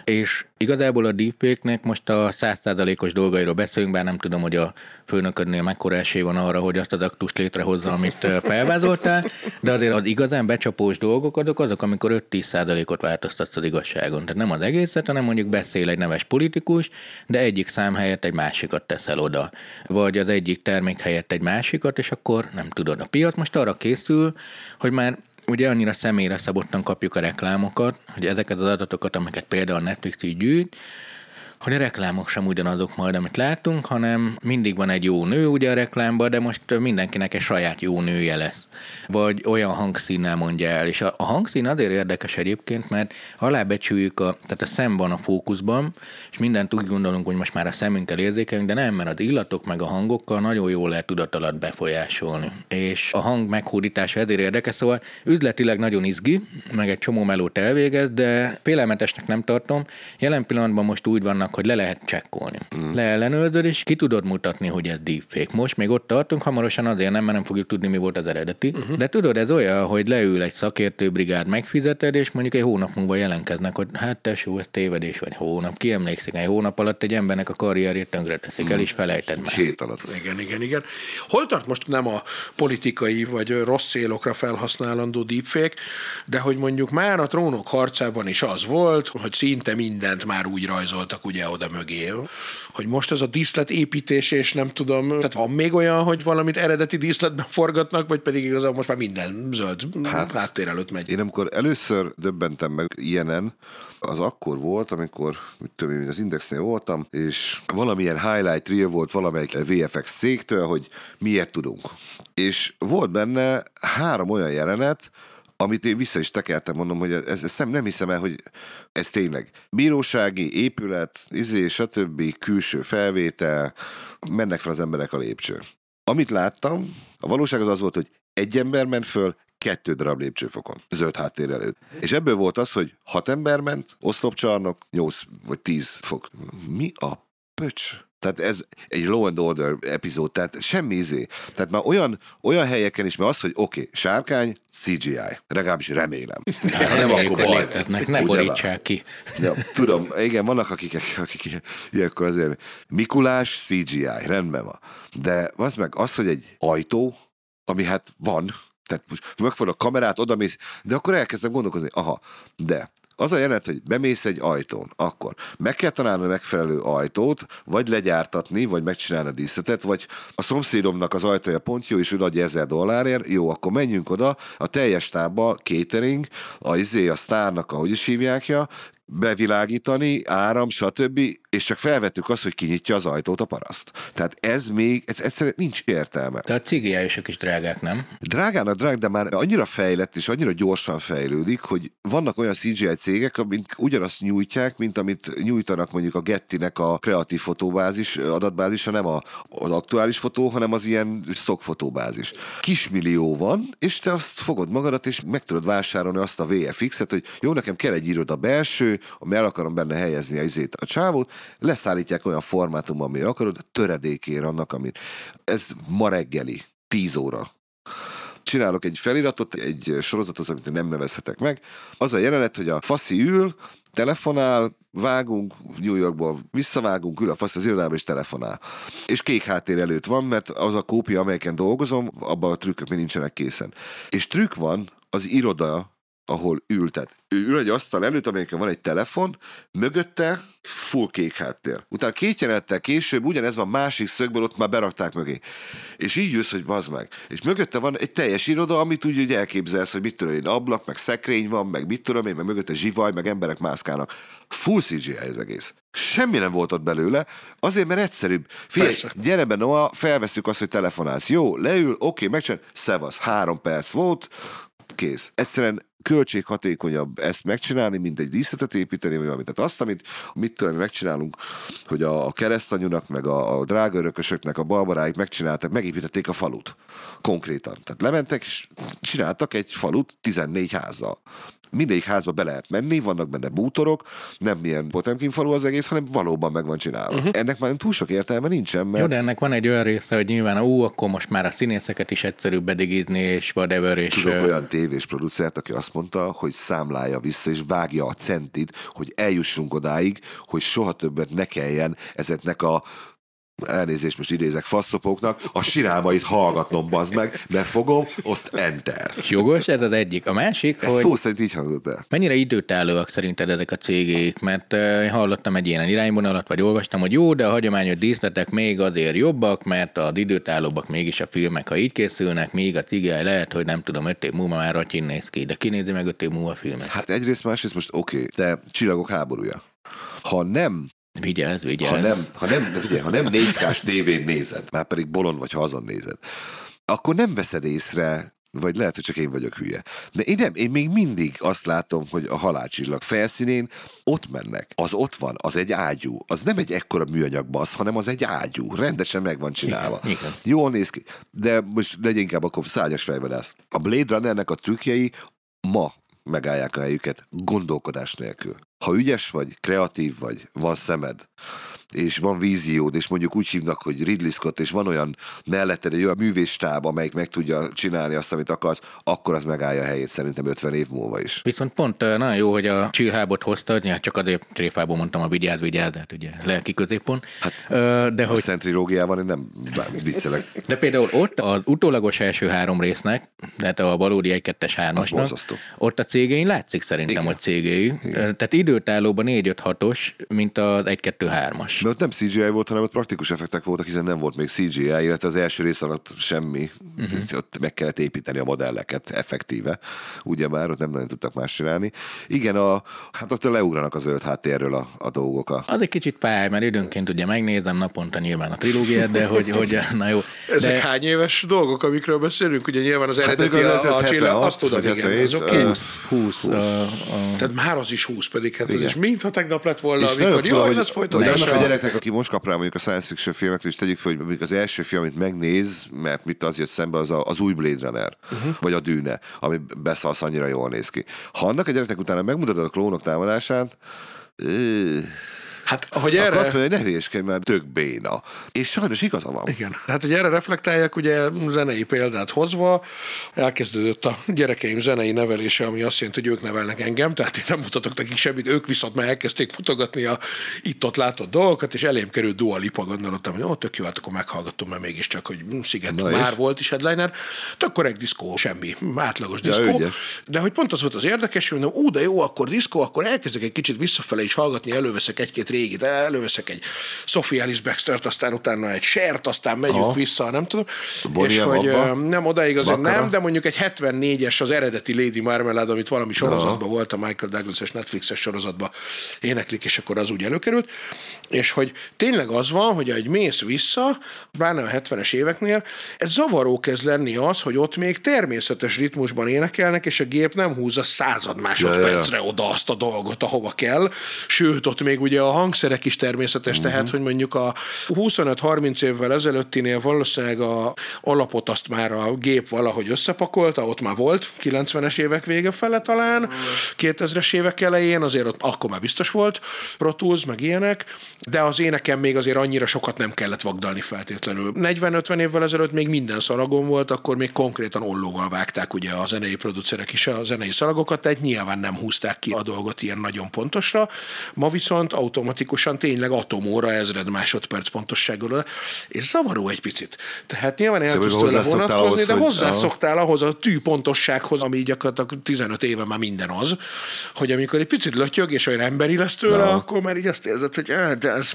és igazából a deepfake-nek most a 100%-os dolgairól beszélünk, bár nem tudom, hogy a főnöködnél mekkora esély van arra, hogy azt az aktust létrehozza, amit felvázoltál, de azért az igazán becsapós dolgok azok, amikor 5-10%-ot változtatsz az igazságon. Tehát nem az egészet, hanem mondjuk beszél egy neves politikus, de egyik szám helyett egy másikat teszel oda. Vagy az egyik termék helyett egy másikat, és akkor nem tudod. A piac most arra készül, hogy már ugye annyira személyre szabottan kapjuk a reklámokat, hogy ezeket az adatokat, amiket például a Netflix így gyűjt, hogy a reklámok sem ugyanazok majd, amit látunk, hanem mindig van egy jó nő ugye a reklámban, de most mindenkinek egy saját jó nője lesz. Vagy olyan hangszínnel mondja el. És a hangszín azért érdekes egyébként, mert alábecsüljük, tehát a szem van a fókuszban, és mindent úgy gondolunk, hogy most már a szemünkkel érzékelünk, de nem, mert az illatok meg a hangokkal nagyon jól lehet tudat alatt befolyásolni. És a hang meghódítása ezért érdekes, szóval üzletileg nagyon izgi, meg egy csomó melót elvégez, de félelmetesnek nem tartom. Jelen pillanatban most úgy vannak, hogy le lehet csekkolni. Leellenőrzöd, és ki tudod mutatni, hogy ez deepfake. Most még ott tartunk, hamarosan azért nem, mert nem fogjuk tudni, mi volt az eredeti. De tudod, ez olyan, hogy leül egy szakértőbrigád, megfizeted, és mondjuk egy hónap múlva jelentkeznek, hogy hát tesó, ez tévedés, vagy hónap. Ki emlékszik, egy hónap alatt egy embernek a karrierét tönkre teszik el, és felejted meg. Hét alatt. Igen. Hol tart most nem a politikai, vagy rossz célokra felhasználandó deepfake, de hogy mondjuk már a Trónok harcában is az volt, hogy szinte mindent már úgy rajzoltak, ugye oda mögé, hogy most ez a díszletépítés, és nem tudom, tehát van még olyan, hogy valamit eredeti díszletben forgatnak, vagy pedig igazából most már minden zöld háttér előtt megy. Én amikor először döbbentem meg ilyenen, az akkor volt, amikor az Indexnél voltam, és valamilyen highlight reel volt valamelyik VFX cégtől, hogy miért tudunk. És volt benne 3 olyan jelenet, amit én vissza is tekertem, mondom, hogy ezt nem hiszem el, hogy ez tényleg bírósági épület, stb., külső felvétel, mennek fel az emberek a lépcsőn. Amit láttam, a valóság az volt, hogy egy ember ment föl 2 darab lépcsőfokon, zöld háttér előtt. És ebből volt az, hogy 6 ember ment, oszlopcsarnok, 8 vagy 10 fok. Mi a pöcs? Tehát ez egy Law and Order epizód, tehát semmi izé. Tehát már olyan helyeken is, mert az, hogy oké, sárkány, CGI. Legalábbis remélem. Nem akkor baj. Ne borítsák ki. Ja, tudom, igen, vannak akik ilyenkor azért Mikulás, CGI, rendben van. De az meg az, hogy egy ajtó, ami hát van, tehát most megfordul a kamerát, odamész, de akkor elkezdem gondolkozni, de az a jelenet, hogy bemész egy ajtón, akkor meg kell találni a megfelelő ajtót, vagy legyártatni, vagy megcsinálni a díszletet, vagy a szomszédomnak az ajtaja pont jó, és ő adja $1000, jó, akkor menjünk oda, a teljes tábba, catering, a sztárnak, ahogy is hívjákja, bevilágítani, áram, stb., és csak felvettük azt, hogy kinyitja az ajtót a paraszt. Tehát ez még, ez egyszerűen nincs értelme. Tehát a CGI-sok is drágák, nem? Drágának, de már annyira fejlett és annyira gyorsan fejlődik, hogy vannak olyan CGI cégek, amik ugyanazt nyújtják, mint amit nyújtanak mondjuk a Getty-nek a kreatív fotóbázis, adatbázisa, nem az aktuális fotó, hanem az ilyen stock fotóbázis. Kismillió van, és te azt fogod magadat, és meg tudod vásárolni azt a VFX-et, hogy jó, nekem kell egy iroda belső, el akarom benne helyezni a csávót, leszállítják olyan formátumban, ami akarod, töredékén annak, amit. Ez ma reggeli, 10 óra. Csinálok egy feliratot, egy sorozatot, amit nem nevezhetek meg. Az a jelenet, hogy a faszi ül, telefonál, vágunk, New Yorkból visszavágunk, ül a fasz az irodába és telefonál. És kék háttér előtt van, mert az a kópia, amelyeken dolgozom, abban a trükkök még nincsenek készen. És trükk van az iroda, ahol ül. Tehát ő ül egy asztal előtt, amelyiken van egy telefon, mögötte full kék háttér. Utána 2 jelenettel később ugyanez van másik szögből, ott már berakták mögé. És így jössz, hogy bazd meg. És mögötte van egy teljes iroda, amit úgy hogy elképzelsz, hogy mit tudom én, ablak, meg szekrény van, meg mit tudom én, meg mögötte zsivaj, meg emberek mászkálnak. Full CGI ez egész. Semmi nem volt ott belőle, azért, mert egyszerűbb. Figyelj, gyere be, Noah, felveszünk azt, hogy telefonálsz. Jó, leül, oké, megcsinál, szevasz, 3 perc volt, kész. Egyszerűen költséghatékonyabb ezt megcsinálni, mint egy díszletet építeni, vagy valamit. Tehát azt, amit megcsinálunk, hogy a keresztanyúnak, meg a drága örökösöknek, a barbaráik megcsináltak, megépítették a falut. Konkrétan. Tehát lementek, és csináltak egy falut 14 házzal. Mindegyik házba be lehet menni, vannak benne bútorok, nem ilyen Potemkin falu az egész, hanem valóban meg van csinálva. Uh-huh. Ennek már túl sok értelme nincsen, mert... Jó, de ennek van egy olyan része, hogy nyilván akkor most már a színészeket is egyszerűbb bedigizni, és whatever, és... Tudok olyan tévés producert, aki azt mondta, hogy számlálja vissza, és vágja a centit, hogy eljussunk odáig, hogy soha többet ne kelljen ezeknek a... elnézést, most idézek faszopóknak, a sirámait hallgatnom, bazd meg, befogom, azt enter. Jogos, ez az egyik. A másik, ez hogy... szó szerint így hangzott el. Mennyire időtállóak szerinted ezek a cégék? Mert én hallottam egy ilyen irányvonalat, vagy olvastam, hogy jó, de a hagyományos díszletek még azért jobbak, mert az időtállóbbak mégis a filmek, ha így készülnek, még a CGI lehet, hogy nem tudom, 5 év múlva már racsin néz ki, de kinézi meg 5 év múlva a filmet. Hát egyrészt, másrészt most de Csillagok háborúja. Ha nem... Vigyázz. Ha nem 4K-s tévén nézed, már pedig bolond vagy, ha azon nézed, akkor nem veszed észre, vagy lehet, hogy csak én vagyok hülye. De én még mindig azt látom, hogy a Halálcsillag felszínén ott mennek. Az ott van, az egy ágyú. Az nem egy ekkora műanyag basz, hanem az egy ágyú. Rendesen meg van csinálva. Igen. Jól néz ki. De most legyen inkább akkor szárnyas fejvadász. A Blade Runnernek a trükkjei ma megállják a helyüket gondolkodás nélkül. Ha ügyes vagy, kreatív vagy, van szemed, és van víziód, és mondjuk úgy hívnak, hogy Ridley Scott, és van olyan melletted, egy olyan művészstáb, amelyik meg tudja csinálni azt, amit akarsz, akkor az megállja a helyét szerintem 50 év múlva is. Viszont pont nagyon jó, hogy a csillhábot hoztad, csak azért tréfából mondtam a vigyáz, de hát ugye lelki középpont. Hát de hogy... szent trilógiában én nem viccelek. De például ott az utólagos első 3 résznek, tehát a valódi 1-2-3-asnak, ott a cégén látszik szerintem, igen, hogy cégéi. Tehát időtállóban 4-5-6-os, mint az 1-2-3-as. is. De ott nem CGI volt, hanem ott praktikus effektek voltak, hiszen nem volt még CGI, illetve az első rész alatt semmi. Ott meg kellett építeni a modelleket effektíve. Ugyebár ott nem nagyon tudtak más csinálni. Igen, hát ott leugranak az zöld háttérről a dolgok. Az egy kicsit pály, mert időnként ugye megnézem naponta nyilván a trilógiát, de hogy na jó. Ezek de... hány éves dolgok, amikről beszélünk? Ugye nyilván az eredeti a csillag, azt tudod, igen, azok 20. Tehát már az is 20 pedig, hát ez is mintha tegnap lett volna, amikor jaj, lesz folytatása. De annak a gyereknek, aki most kap rá mondjuk a science fiction filmekről, és tegyük fel, hogy az első film, amit megnéz, mert mit az jött szembe, az az új Blade Runner, vagy a Dune, ami beszalsz, annyira jól néz ki. Ha annak a gyereknek utána megmutatod a Klónok támadását, hát, hogy erre... azt mondja, hogy ne hülyeskedj, mert tök béna. És sajnos igaza van. Igen. Hát, hogy erre reflektáljak, ugye zenei példát hozva, elkezdődött a gyerekeim zenei nevelése, ami azt jelenti, hogy ők nevelnek engem, tehát én nem mutatok nekik semmit, ők viszont már elkezdték mutogatni a itt-ott látott dolgokat, és elém került Dua Lipa, gondoltam, hogy tök jó, hát akkor meghallgattam, mert mégiscsak, hogy Sziget na már és? Volt is headliner, tök korrekt diszkó, semmi, átlagos diszkó. Ja, de hogy pont az volt az érdekes, hogy mondom, de jó, akkor diszkó, akkor elkezdek egy kicsit visszafele is hallgatni, előveszek egy-két régit, előveszek egy Sofia Alice Baxtert, aztán utána egy Shert, aztán megyünk vissza, nem tudom. És hogy nem odáig azért Bakara. Nem, de mondjuk egy 74-es az eredeti Lady Marmalade, amit valami sorozatban volt, a Michael Douglas-es Netflix-es sorozatban éneklik, és akkor az úgy előkerült. És hogy tényleg az van, hogy egy mész vissza, bár a 70-es éveknél, ez zavaró kezd lenni az, hogy ott még természetes ritmusban énekelnek, és a gép nem húzza 100 másodpercre oda azt a dolgot, ahova kell. Sőt, ott még ugye a hangszerek is természetes, tehát, hogy mondjuk a 25-30 évvel ezelőttinél valószínűleg a alapot azt már a gép valahogy összepakolta, ott már volt, 90-es évek vége fele talán, 2000-es évek elején, azért ott akkor már biztos volt Pro Tools, meg ilyenek, de az éneken még azért annyira sokat nem kellett vagdalni feltétlenül. 40-50 évvel ezelőtt még minden szalagon volt, akkor még konkrétan ollóval vágták ugye a zenei producerek is a zenei szalagokat, tehát nyilván nem húzták ki a dolgot ilyen nagyon pontosra. Ma viszont automatikusan tényleg atomóra ezred másodperc pontossággal, és zavaró egy picit. Tehát nyilván el tudsz tőle vonatkozni, de hozzászoktál ahhoz a tűpontossághoz, ami gyakorlatilag 15 éve már minden az, hogy amikor egy picit lötyög, és olyan emberi lesz tőle, akkor már így azt érzed, hogy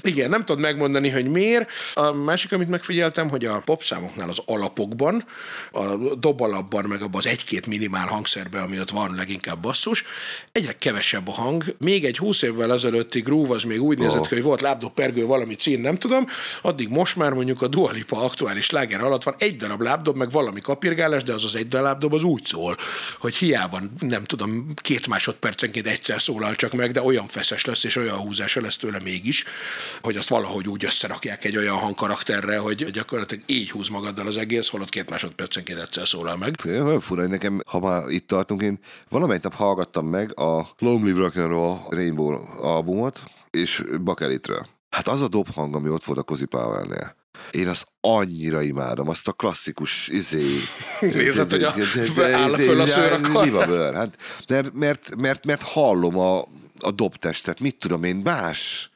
igen, nem tudod megmondani, hogy miért. A másik, amit megfigyeltem, hogy a popszámoknál az alapokban, a dobalapban, meg abban az egy-két minimál hangszerben, ami ott van, leginkább basszus, egyre kevesebb a hang. Még egy 20 évvel ezelőtti groove az még úgy nézett ki, hogy volt lábdobpergő, valami cín, nem tudom, addig most már mondjuk a Dua Lipa aktuális sláger alatt van egy darab lábdob, meg valami kapirgálás, de az az egy darab lábdob az úgy szól, hogy hiába nem tudom, 2 másodpercenként egyszer szólal csak meg, de olyan feszes lesz, és olyan húzása lesz tőle mégis, hogy azt valahogy úgy összerakják egy olyan hangkarakterre, hogy gyakorlatilag így húz magaddal az egész, holott 2 másodpercenként egyszer szólal meg. Olyan fura, hogy nekem, ha már itt tartunk, én valamely nap hallgattam meg a Long Live Rock'n'Roll Rainbow albumot, és Bakelitről. Hát az a dobhang, ami ott volt a Cozy Powell-nél. Én azt annyira imádom, azt a klasszikus nézed, hogy áll föl a szőr akkor. Hát, mert hallom a dobtestet, mit tudom én, más.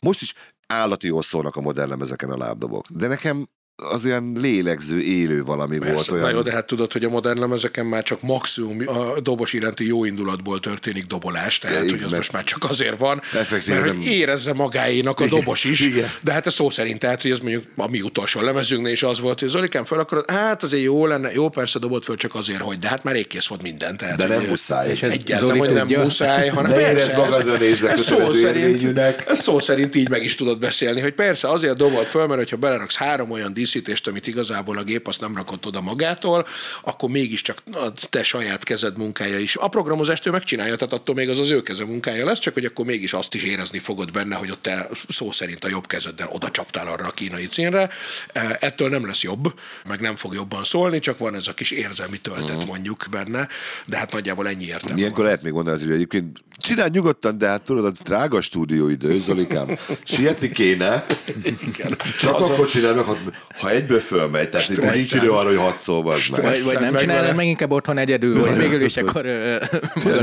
Most is állati jól szólnak a modellem ezeken a lábdobok, de nekem az olyan lélegző, élő valami persze, volt. Olyan... Na jó, de hát tudod, hogy a modern lemezeken már csak maximum a dobos iránti jó indulatból történik dobolás, tehát hogy az most már csak azért van, mert hogy érezze magáénak a dobos is, de hát ez szó szerint, tehát hogy ez mondjuk a mi utolsó lemezünknél is az volt, hogy Zolikán föl akarod, hát azért jó lenne, jó persze dobott föl csak azért, hogy de hát már régkész volt minden. Tehát, de nem muszáj. Egyáltalán, hogy nem muszáj, hanem ez szó szerint így meg is tudod beszélni, hogy persze azért dobolt föl, mert hogyha beleraksz 3 olyan díszítést, amit igazából a gép azt nem rakott oda magától, akkor mégiscsak a te saját kezed munkája is. A programozást ő megcsinálja, tehát attól még az az ő keze munkája lesz, csak hogy akkor mégis azt is érezni fogod benne, hogy ott te szó szerint a jobb kezeddel oda csaptál arra a kínai cínre. Ettől nem lesz jobb, meg nem fog jobban szólni, csak van ez a kis érzelmi töltet mondjuk benne, de hát nagyjából ennyi értelme. Ilyenkor lehet még gondolni, hogy egyébként csinálj nyugodtan, de hát tudod, a drága stúdióidő, Zolikám, sietni kéne. Csak akkor csinálj meg, Ha egyből fölmegy, tehát itt már nincs idő arra, hogy hat szóval. Vagy nem csinálod meg inkább otthon egyedül, vagy végül is akkor...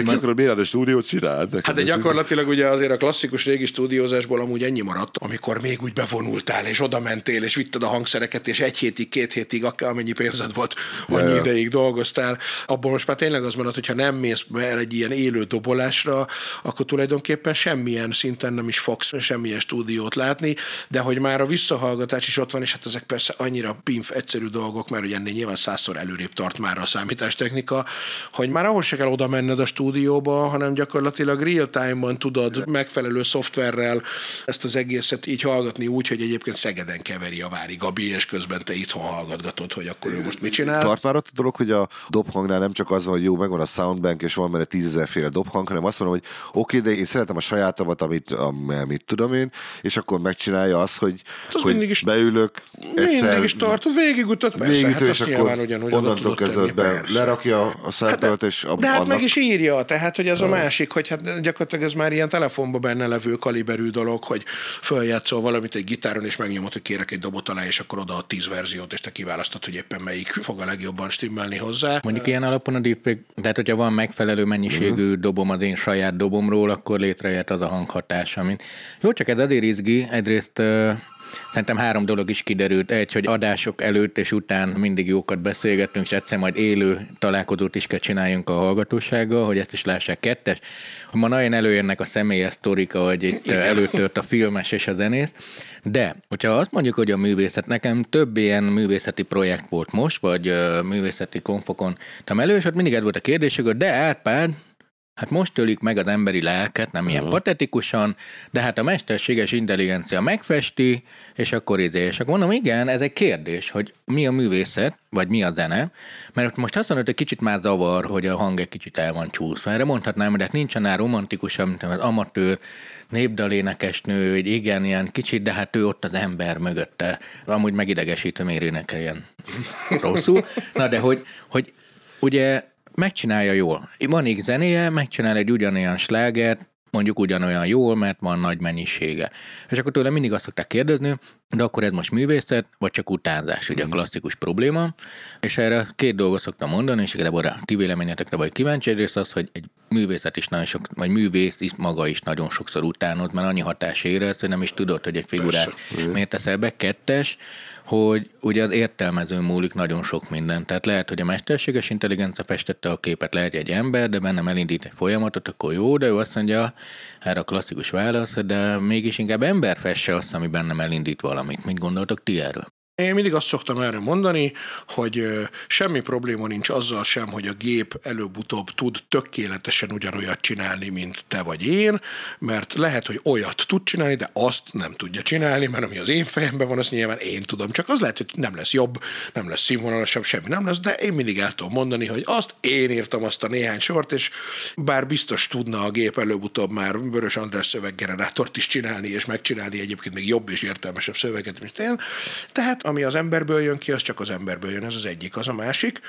Akkor miért a stúdiót csináld? Hát de gyakorlatilag ugye azért a klasszikus régi stúdiózásból amúgy ennyi maradt, amikor még úgy bevonultál, és oda mentél, és vitted a hangszereket, és egy hétig, két hétig, amennyi pénzed volt, annyi ideig dolgoztál. Abból most már tényleg az maradt, hogyha nem mész be egy ilyen élő dobolásra, akkor tulajdonképpen semmilyen szinten nem is fogsz semmilyen stúdiót látni, de hogy már a visszahallgatás is ott van, és hát ezek persze annyira pimf egyszerű dolgok, mert ugye ennél nyilván 100-szor előrébb tart már a számítástechnika, hogy már ahhoz se kell oda menned a stúdióba, hanem gyakorlatilag real-time-ban tudod megfelelő szoftverrel ezt az egészet így hallgatni úgy, hogy egyébként Szegeden keveri a Vári Gabi, és közben te itthon hallgatgatod, hogy akkor ő most mit csinál. Tart már ott a dolog, hogy a dobhangnál nem csak az, hogy jó, megvan a soundbank, és van benne 10 000-féle dobhang, hanem azt mondom, hogy oké, de én szeretem a sajátomat, amit tudom én, és akkor megcsinálja azt, hogy beülök, mindig is tartod, végigütött, persze, hát azt nyilván ugyanúgy onnantól kezdve lerakja a szájtölt, és abban. De hát meg is írja, tehát, hogy ez a másik, hogy hát gyakorlatilag ez már ilyen telefonban benne levő kaliberű dolog, hogy följátszol valamit egy gitáron, és megnyomod, hogy kérek egy dobot alá, és akkor odaad 10 verziót, és te kiválasztod, hogy éppen melyik fog a legjobban stimmelni hozzá. Mondjuk ilyen alapon a DeepL, tehát hogyha van megfelelő mennyiségű dobom az én saját dobomról, akkor létrejött az a hanghatás, amit. Jó, csak ez azért izgi, egyrészt szerintem 3 dolog is kiderült. Egy, hogy adások előtt és után mindig jókat beszélgettünk, és egyszer majd élő találkozót is kell csináljunk a hallgatósággal, hogy ezt is lássák. 2, ma nagyon előjönnek a személyes sztorika, hogy itt előtört a filmes és a zenész, de hogyha azt mondjuk, hogy a művészet, nekem több ilyen művészeti projekt volt most, vagy művészeti konfokon, és ott mindig ez volt a kérdés, hogy de Árpád, hát most tölik meg az emberi lelket, nem ilyen patetikusan, de hát a mesterséges intelligencia megfesti, és akkor izé. És akkor mondom, igen, ez egy kérdés, hogy mi a művészet, vagy mi a zene, mert most azt mondod, hogy kicsit már zavar, hogy a hang egy kicsit el van csúszva. Erre mondhatnám, hogy hát nincs annál romantikusabb, mint az amatőr, népdalénekesnő, hogy igen, ilyen kicsit, de hát ő ott az ember mögötte. Amúgy megidegesítő, miért énekel ilyen rosszul. Na de hogy ugye megcsinálja jól. Van így zenéje, megcsinál egy ugyanolyan slágert, mondjuk ugyanolyan jól, mert van nagy mennyisége. És akkor tőle mindig azt szokták kérdezni, de akkor ez most művészet, vagy csak utánzás, ugye a klasszikus probléma. És erre 2 dolgot szoktam mondani, és igazából a ti véleményetekre vagy kíváncsi, egyrészt az, hogy egy művészet is nagyon sok, vagy művész is maga is nagyon sokszor utánoz, mert annyi hatás érez, hogy nem is tudod, hogy egy figurát miért teszel be. 2, hogy ugye az értelmező múlik nagyon sok minden. Tehát lehet, hogy a mesterséges intelligencia festette a képet, lehet egy ember, de bennem elindít egy folyamatot, akkor jó, de ő azt mondja, erre a klasszikus válasz, de mégis inkább ember fesse azt, ami bennem elindít valamit. Mit gondoltok ti erről? Én mindig azt szoktam erre mondani, hogy semmi probléma nincs azzal sem, hogy a gép előbb-utóbb tud tökéletesen ugyanolyat csinálni, mint te vagy én, mert lehet, hogy olyat tud csinálni, de azt nem tudja csinálni, mert ami az én fejemben van, azt nyilván én tudom. Csak az lehet, hogy nem lesz jobb, nem lesz színvonalasabb, semmi nem lesz, de én mindig el tudom mondani, hogy azt én írtam azt a néhány sort, és bár biztos tudna a gép előbb-utóbb már Vörös András szöveggenerátort is csinálni, és megcsinálni egyébként még jobb és értelmesebb szöveget, mint én. Tehát ami az emberből jön ki, az csak az emberből jön, ez az egyik, az a másik,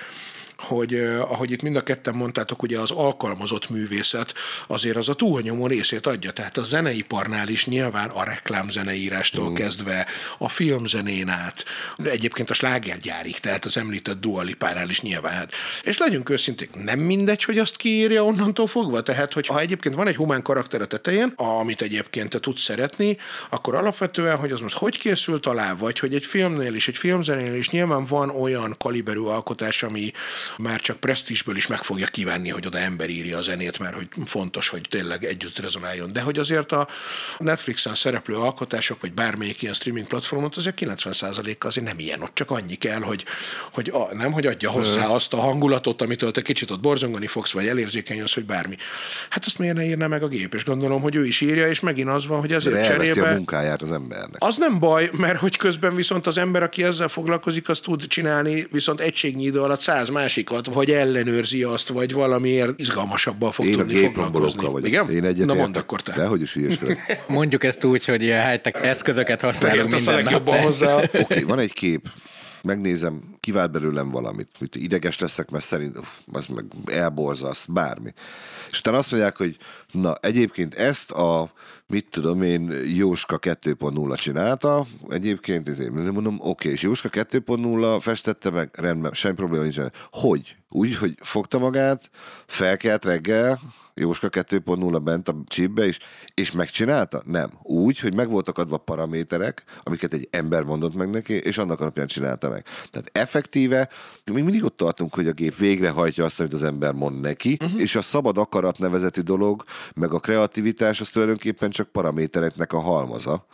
hogy ahogy itt mind a ketten mondtátok, ugye az alkalmazott művészet azért az a túlnyomó részét adja, tehát a zeneiparnál is nyilván a reklámzeneírástól kezdve, a filmzenén át, egyébként a slágergyárig, tehát az említett Dua Lipánál is nyilván. Hát. És legyünk őszinték, nem mindegy, hogy azt kiírja onnantól fogva, tehát hogyha egyébként van egy humán karakter a tetején, amit egyébként te tudsz szeretni, akkor alapvetően, hogy az most hogy készült alá, vagy hogy egy filmnél is, egy filmzenénél is nyilván van olyan kaliberű alkotás, ami már csak presztízsből is meg fogja kívánni, hogy oda ember írja a zenét, mert hogy fontos, hogy tényleg együtt rezonáljon. De hogy azért a Netflixen szereplő alkotások, vagy bármelyik ilyen streaming platformot, azért 90%-a azért nem ilyen, ott csak annyi kell, hogy adja hozzá azt a hangulatot, amitől te kicsit ott borzongani fogsz, vagy elérzékenyülsz, hogy bármi. Hát azt miért ne írna meg a gép? És gondolom, hogy ő is írja, és megint az van, hogy ezért cserébe... a munkáját az embernek. Az nem baj, mert hogy közben viszont az ember, aki ezzel foglalkozik, az tud csinálni, viszont egységnyi idő alatt 100 másikat, vagy ellenőrzi azt, vagy valamiért izgalmasabban fog tudni foglalkozni. Igen? Én egyet értek, de hogy is hülyeskedek. Mondjuk ezt úgy, hogy high-tech eszközöket használunk minden nap. Oké, van egy kép, megnézem, kivált belőlem valamit, hogy ideges leszek, mert szerint az meg elborzaszt, bármi. És utána azt mondják, hogy na, egyébként ezt a, mit tudom én, Jóska 2.0 csinálta, egyébként, mondom, oké, és Jóska 2.0 festette meg, rendben, semmi probléma nincs. Hogy? Úgy, hogy fogta magát, felkelt reggel, Jóska 2.0 bent a chipbe is, és megcsinálta? Nem. Úgy, hogy megvoltak adva paraméterek, amiket egy ember mondott meg neki, és annak alapján csinálta meg. Tehát effektíve, még mindig ott tartunk, hogy a gép végrehajtja azt, amit az ember mond neki, és a szabad akarat nevezeti dolog, meg a kreativitás, az tulajdonképpen csak paramétereknek a halmaza.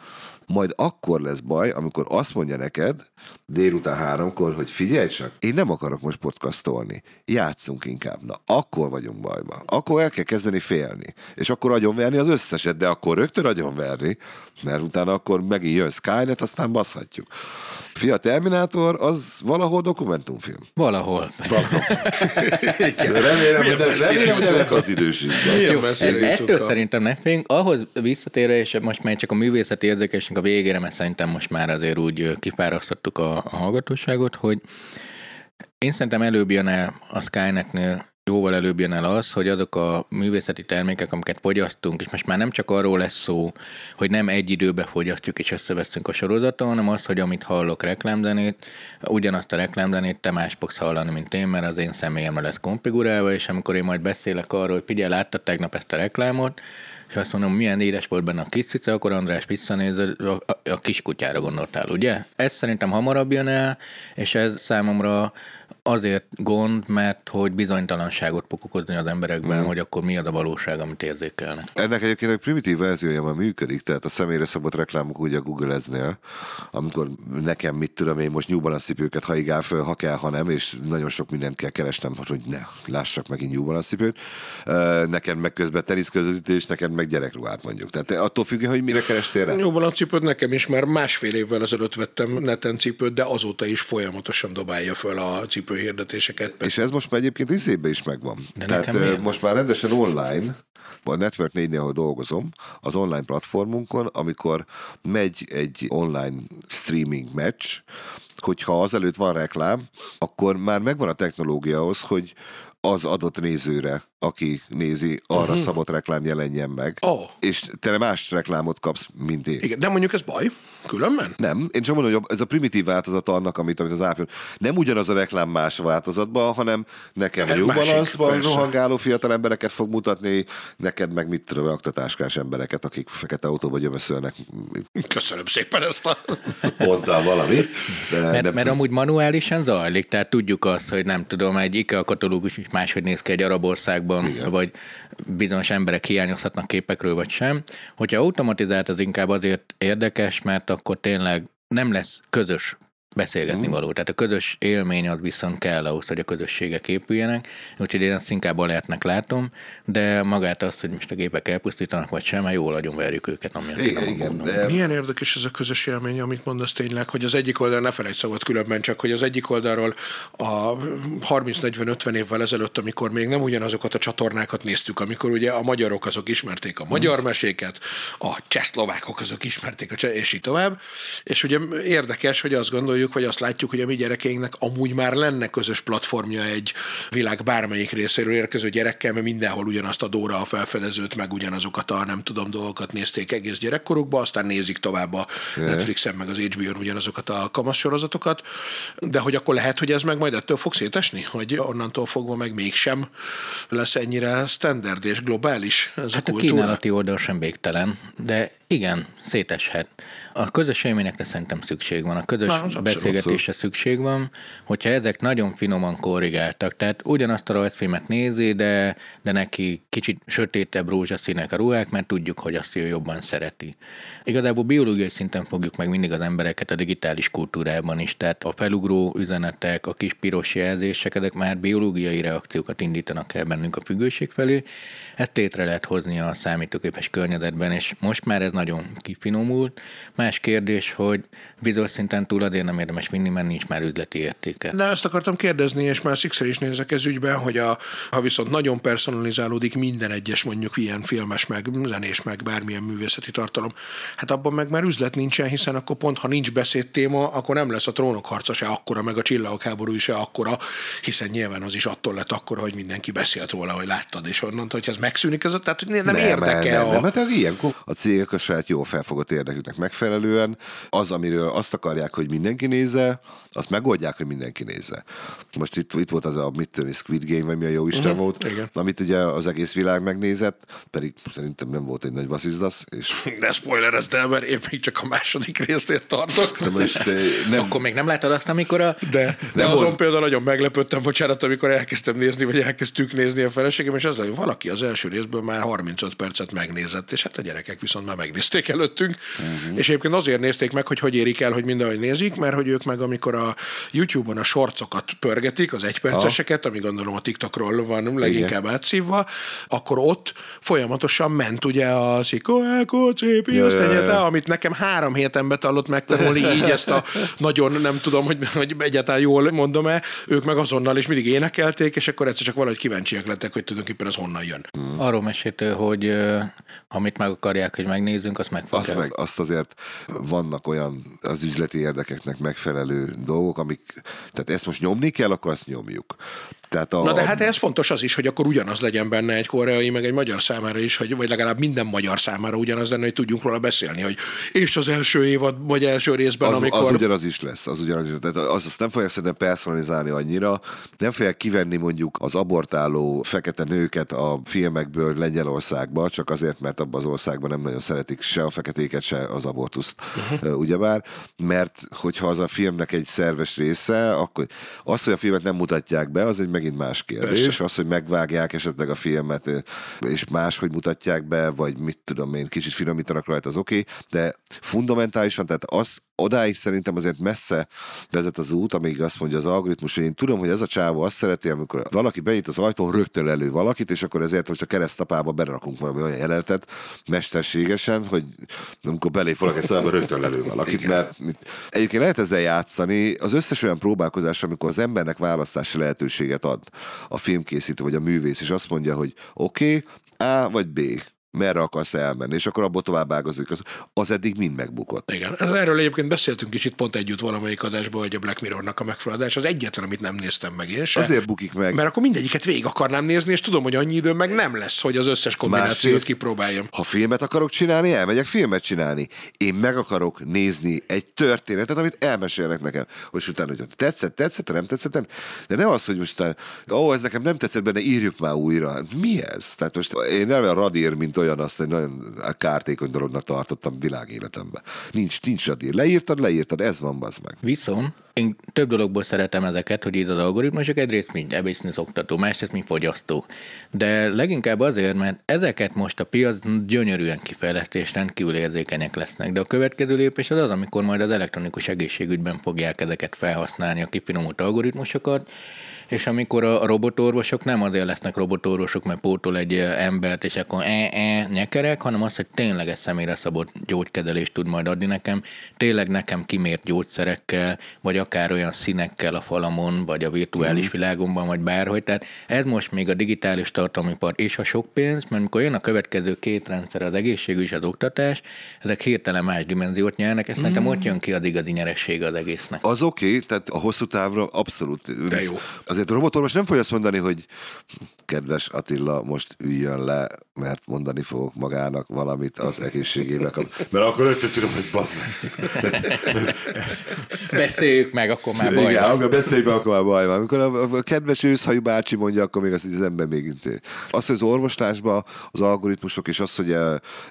Majd akkor lesz baj, amikor azt mondja neked délután 3-kor, hogy figyelj csak, én nem akarok most podcastolni, játszunk inkább. Na, akkor vagyunk bajban. Akkor el kell kezdeni félni. És akkor agyonverni az összeset, de akkor rögtön agyonverni, mert utána akkor megint jön Skynet, aztán baszhatjuk. Fia, Terminátor, az valahol dokumentumfilm. Valahol. Remélem, hogy nem az időségben. Ettől szerintem ne féljünk. Ahhoz visszatérve, és most már csak a művészeti érzékesünk a végére, mert szerintem most már azért úgy kipárasztottuk a hallgatóságot, hogy én szerintem előbb jön el a Skynetnél, jóval előbb jön el az, hogy azok a művészeti termékek, amiket fogyasztunk, és most már nem csak arról lesz szó, hogy nem egy időbe fogyasztjuk és összevesztünk a sorozaton, hanem az, hogy amit hallok reklámzenét, ugyanazt a reklámzenét te más fogsz hallani, mint én, mert az én személyemre lesz konfigurálva, és amikor én majd beszélek arról, hogy figyelj, láttad tegnap ezt a reklámot, és azt mondom, milyen édes volt benne a kis cica, akkor András visszanéz, a kiskutyára gondoltál, ugye? Ez szerintem hamarabb jön el, és ez számomra azért gond, mert hogy bizonytalanságot fog okozni az emberekben, hogy akkor mi az a valóság, amit érzékelnek. Ennek egyébként egy primitív verziója már működik, tehát a személyre szabott reklámok ugye a Google Ads-nél, amikor nekem, mit tudom én, most New Balance cipőket haigál föl, ha kell, ha nem, és nagyon sok mindent kell keresnem, hogy ne lássak megint New Balance cipőt. Nekem meg közben teniszközvetítés, nekem meg gyerekruhát mondjuk. Tehát attól függően, hogy mire kerestél rá. New Balance cipőt nekem is már másfél évvel ezelőtt vettem neten cipőt, de azóta is folyamatosan dobálja föl a cipő hirdetéseket. És ez most már egyébként izébe is megvan. De tehát most már rendesen online, a Network 4-nél, ahol dolgozom, az online platformunkon, amikor megy egy online streaming meccs, hogyha azelőtt van reklám, akkor már megvan a technológia ahhoz, hogy az adott nézőre, aki nézi, arra szabott reklám jelenjen meg. Oh. És te más reklámot kapsz, mint én. Igen, de mondjuk ez baj, különben? Nem, én csak mondom, hogy ez a primitív változata annak, amit az április. Nem ugyanaz a reklám más változatban, hanem nekem egy jó balanszban rohangáló fiatal embereket fog mutatni, neked meg mit tudom, aktatáskás embereket, akik fekete autóba gyömöszölnek. Köszönöm szépen ezt a... Mondtál valamit. Mert amúgy manuálisan zajlik, tehát tudjuk azt, hogy nem tudom, egy IKEA katalógus is máshogy néz ki egy arab országban, vagy bizonyos emberek hiányozhatnak képekről, vagy sem. Hogyha automatizált, az inkább azért érdekes, mert akkor tényleg nem lesz közös beszélgetni való. Tehát a közös élmény az viszont kell ahhoz, hogy a közösségek épüljenek, úgyhogy én azt inkább alertnek látom, de magát azt, hogy most a gépek elpusztítanak, vagy sem, hát jól agyonverjük őket. Igen, de... Milyen érdekes ez a közös élmény, amit mondasz tényleg, hogy az egyik oldal, ne felejtsd szabad különben, csak hogy az egyik oldalról a 30-40-50 évvel ezelőtt, amikor még nem ugyanazokat a csatornákat néztük, amikor ugye a magyarok azok ismerték a magyar meséket, a csehszlovákok azok ismerték és így tovább, és ugye érdekes, hogy azt gondoljuk, vagy azt látjuk, hogy a mi gyerekeinknek amúgy már lenne közös platformja egy világ bármelyik részéről érkező gyerekkel, mert mindenhol ugyanazt a Dóra a felfedezőt, meg ugyanazokat a nem tudom dolgokat nézték egész gyerekkorukba, aztán nézik tovább a Netflixen, meg az HBO-n ugyanazokat a kamasz sorozatokat, de hogy akkor lehet, hogy ez meg majd ettől fog szétesni, hogy onnantól fogva meg mégsem lesz ennyire standard és globális ez a kultúra. A kínálati oldal sem végtelen, de igen, széteshet. A közös élményekre szerintem szükség van, a közös beszélgetésre szükség van, hogyha ezek nagyon finoman korrigáltak, tehát ugyanazt a rajzfilmet nézi, de neki kicsit sötétebb rózsaszínek a ruhák, mert tudjuk, hogy azt ő jobban szereti. Igazából biológiai szinten fogjuk meg mindig az embereket a digitális kultúrában is, tehát a felugró üzenetek, a kis piros jelzések, ezek már biológiai reakciókat indítanak el bennünk a függőség felé, ezt létre lehet hozni a számítógépes környezetben, és most már ez nagyon kifinomult. Más kérdés, hogy videós szinten túl azért nem érdemes vinni, mert nincs már üzleti értéke. Na, ezt akartam kérdezni, és már Sixx-el is nézek ez ügyben, hogy ha viszont nagyon personalizálódik minden egyes mondjuk ilyen filmes, meg zenés, meg bármilyen művészeti tartalom, hát abban meg már üzlet nincsen, hiszen akkor pont, ha nincs beszédtéma, akkor nem lesz a Trónok harca se akkora, meg a Csillagok háborúja se akkora, hiszen nyilván az is attól lett akkora, hogy mindenki beszélt róla, hogy láttad, és onnantól, hogy ez megszűnik, ez tehát hogy nem érdekel. Nem, ilyenkor a cégek a saját jól felfogott érdeküknek megfelelően az, amiről azt akarják, hogy mindenki nézze, azt megoldják, hogy mindenki nézze. Most itt volt az a Squid Game, vagy mi a jó Isten volt, igen. Amit ugye az egész világ megnézett, pedig szerintem nem volt egy nagy vasszizdasz. És... De spoilerezd el, mert én még csak a második résztért tartok. De most, nem... Akkor még nem látod azt, amikor a... De azon például nagyon meglepődtem, bocsánat, amikor elkezdtem nézni, vagy elkezdtük nézni a feleségem, és az, hogy valaki az első részből már 35 percet megnézett, és hát a gyerekek viszont már megnézték előttünk, és egyébként azért nézték meg, hogy érik el, hogy mindenhogy nézik, mert hogy ők meg, amikor a YouTube-on a shortsokat pörgetik, az egyperceseket, ami gondolom a TikTokról van leginkább átszívva, akkor ott folyamatosan ment ugye a amit nekem 3 héten betallott megtanulni, így ezt a nagyon nem tudom, hogy egyáltalán jól mondom-e, ők meg azonnal is mindig énekelték, és akkor egyszer csak valahogy kíváncsiak lettek, hogy tulajdonképpen ez honnan jön. Arról meséltél, hogy amit meg akarják, hogy megnézzünk, azt megfogják. Azt azért vannak olyan az üzleti érdekeknek megfelelő dolgok, amik, tehát ezt most nyomni kell, akkor azt nyomjuk. Tehát na de hát ez fontos az is, hogy akkor ugyanaz legyen benne egy koreai, meg egy magyar számára is, hogy, vagy legalább minden magyar számára ugyanaz lenne, hogy tudjunk róla beszélni, hogy és az első évad, vagy első részben, az, amikor... Az ugyanaz is lesz, az ugyanaz is lesz. Tehát azt nem fogják szerintem personalizálni annyira, nem fogják kivenni mondjuk az abortáló fekete nőket a filmekből Lengyelországba, csak azért, mert abban az országban nem nagyon szeretik se a feketéket, se az abortuszt, ugyebár, mert hogyha az a filmnek egy szerves része, akkor az, hogy a filmet nem mutatják be, az egy megint más kérdés. Persze. Az, hogy megvágják esetleg a filmet, és máshogy mutatják be, vagy mit tudom én, kicsit finomítanak rajta, az oké, de fundamentálisan, tehát az odáig szerintem azért messze vezet az út, amíg azt mondja az algoritmus, hogy én tudom, hogy ez a csávó azt szereti, amikor valaki benyit az ajtón, rögtön elő valakit, és akkor ezért most a keresztapába berakunk valami olyan jelenetet mesterségesen, hogy amikor belé forog egy szabába, rögtön elő valakit. Mert egyébként lehet ezzel játszani, az összes olyan próbálkozás, amikor az embernek választási lehetőséget ad a filmkészítő vagy a művész, és azt mondja, hogy oké, A vagy B. merre akarsz elmenni, és akkor abból tovább ágazik. Az eddig mind megbukott. Igen. Erről egyébként beszéltünk is itt pont együtt valamelyik adásban, hogy a Black Mirrornak a megfeladás az egyetlen, amit nem néztem meg én sem. Azért bukik meg. Mert akkor mindegyiket végig akarnám nézni, és tudom, hogy annyi időm meg nem lesz, hogy az összes kombinációt kipróbáljam. Ha filmet akarok csinálni, elmegyek filmet csinálni. Én meg akarok nézni egy történetet, amit elmesélnek nekem. És utána, hogy tetszett, nem. De nem az, hogy most utána, ez nekem nem tetszett benne, írjuk már újra. Mi ez? Tehát most én nem a radír, mint olyan, azt egy nagyon kártékony dolognak tartottam világéletemben. Nincs radír. Leírtad, ez van, bazd meg. Viszont én több dologból szeretem ezeket, hogy itt az algoritmusok, egyrészt mint ebésznész oktató, másrészt mint fogyasztó. De leginkább azért, mert ezeket most a piac gyönyörűen kifejleszti, és rendkívül érzékenyek lesznek. De a következő lépés az, amikor majd az elektronikus egészségügyben fogják ezeket felhasználni, a kifinomult algoritmusokat, és amikor a robotorvosok nem azért lesznek robotorvosok, mert pótol egy embert, és akkor nyekerek, hanem az, hogy tényleg egy személyre szabott gyógykezelést tud majd adni nekem, tényleg nekem kimért gyógyszerekkel, vagy akár olyan színekkel a falamon, vagy a virtuális világomban, vagy bárhogy. Tehát ez most még a digitális tartalomipar és a sok pénz, mert amikor jön a következő 2 rendszer, az egészségügy és az oktatás, ezek hirtelen más dimenziót nyernek, és szerintem ott jön ki az igazi nyeresség az egésznek. Az oké, tehát a hosszú távra abszolút. De jó. Azért a robotorvos nem fogja azt mondani, hogy kedves Attila, most üljön le, mert mondani fogok magának valamit az egészségével kapcsolatban. Mert akkor öttől tudom, hogy baszd meg. Beszéljük meg, akkor már baj. Igen, amikor beszéljük meg, akkor már baj van. Amikor a kedves őszhajú bácsi mondja, akkor még az ember még... Azt, hogy az orvoslásban az algoritmusok, és az, hogy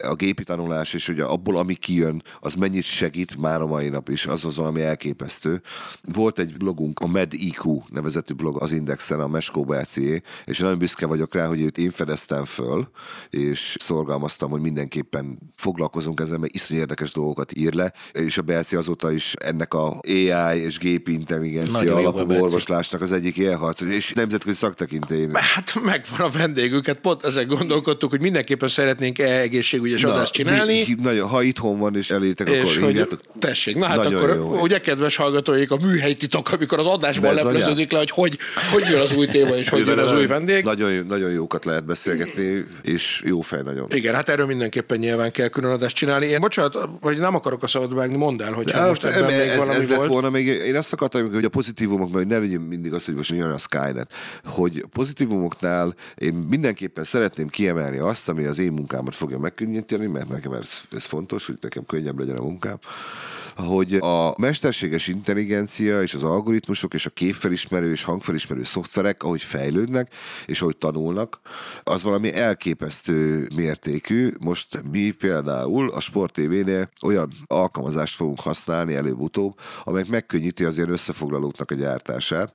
a gépi tanulás, és ugye abból, ami kijön, az mennyit segít már a mai nap is, az valami elképesztő. Volt egy blogunk, a MedIQ nevezetű blog az Indexen, a Meskó Bercié, és nagyon büszke vagyok rá, hogy őt én fedeztem föl, és szorgalmaztam, hogy mindenképpen foglalkozunk ezzel, mert iszonyú érdekes dolgokat ír le, és a Berci azóta is ennek a AI és gépi intelligencia alapú orvoslásnak az egyik élharc, és nemzetközi szaktekintélyén. Hát megvan a vendégünket, pont ezek gondolkodtuk, hogy mindenképpen szeretnénk egészségügyes adást csinálni. Nagyon, ha itthon van és elétek, és akkor hívjátok. Tessék, na hát akkor jó. Ugye kedves hallgatóik, a műhely titok, amikor az adásban lepleződik le, hogy jön az új téma és hogy jön az új vendég. Nagyon, nagyon jókat lehet beszélgetni, és jó fej nagyon. Igen, hát erről mindenképpen nyilván kell külön adást csinálni. Én bocsánat, hogy nem akarok a szabadba vágni, mondd el, hogy hát most ebben még valami ez volt. Lett volna még, én azt akartam, hogy a pozitívumok, mert ne legyen mindig az, hogy most jön a Skynet, hogy a pozitívumoknál én mindenképpen szeretném kiemelni azt, ami az én munkámat fogja megkönnyíteni, mert nekem ez fontos, hogy nekem könnyebb legyen a munkám, hogy a mesterséges intelligencia és az algoritmusok és a képfelismerő és hangfelismerő szoftverek, ahogy fejlődnek és ahogy tanulnak, az valami elképesztő mértékű. Most mi például a Sport TV-nél olyan alkalmazást fogunk használni előbb-utóbb, amelyek megkönnyíti az ilyen összefoglalóknak a gyártását,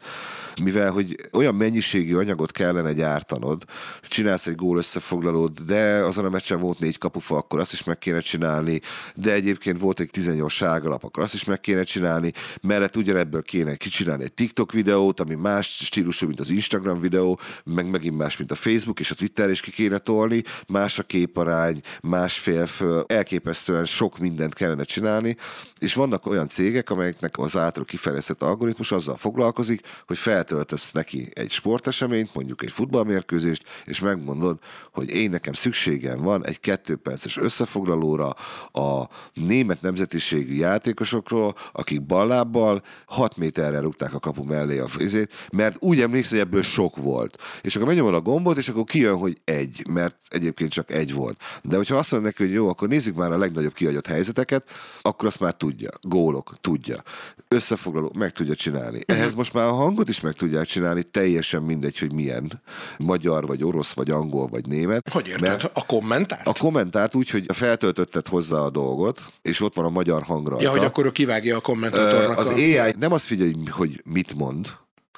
mivel hogy olyan mennyiségű anyagot kellene gyártanod, csinálsz egy gól összefoglalót, de azon a meccsen volt 4 kapufa, akkor azt is meg kéne csinálni, de egyébként volt egy 18 sárgalap, akkor azt is meg kéne csinálni, mellett ugyanebből kéne kicsinálni egy TikTok videót, ami más stílusú, mint az Instagram videó, meg megint más, mint a Facebook, és a Twitter is ki kéne tolni, más a képarány, más félföl, elképesztően sok mindent kellene csinálni, és vannak olyan cégek, amelyeknek az által kifejlesztett algoritmus azzal foglalkozik, hogy feltöltesz neki egy sporteseményt, mondjuk egy futballmérkőzést, és megmondod, hogy én nekem szükségem van egy 2 perces összefoglalóra a német nemzetiségű játékosokról, akik ballábbal 6 méterre rúgták a kapu mellé a fizét, mert úgy emlékszem, hogy ebből sok volt. És akkor megnyomod a gombot, és akkor kijön, hogy 1, mert egyébként csak 1 volt. De hogyha azt mondod neki, hogy jó, akkor nézzük már a legnagyobb kihagyott helyzeteket, akkor azt már tudja. Gólok, tudja. Összefoglaló, meg tudja csinálni. Ehhez most már a hangot is meg tudják csinálni, teljesen mindegy, hogy milyen. Magyar, vagy orosz, vagy angol, vagy német. Hogy érted? A kommentárt? A kommentárt úgy, hogy feltöltötted hozzá a dolgot, és ott van a magyar hang rajta. Ja, hogy akkor ő kivágja a kommentátornak. Az AI nem azt figyelj, hogy mit mond,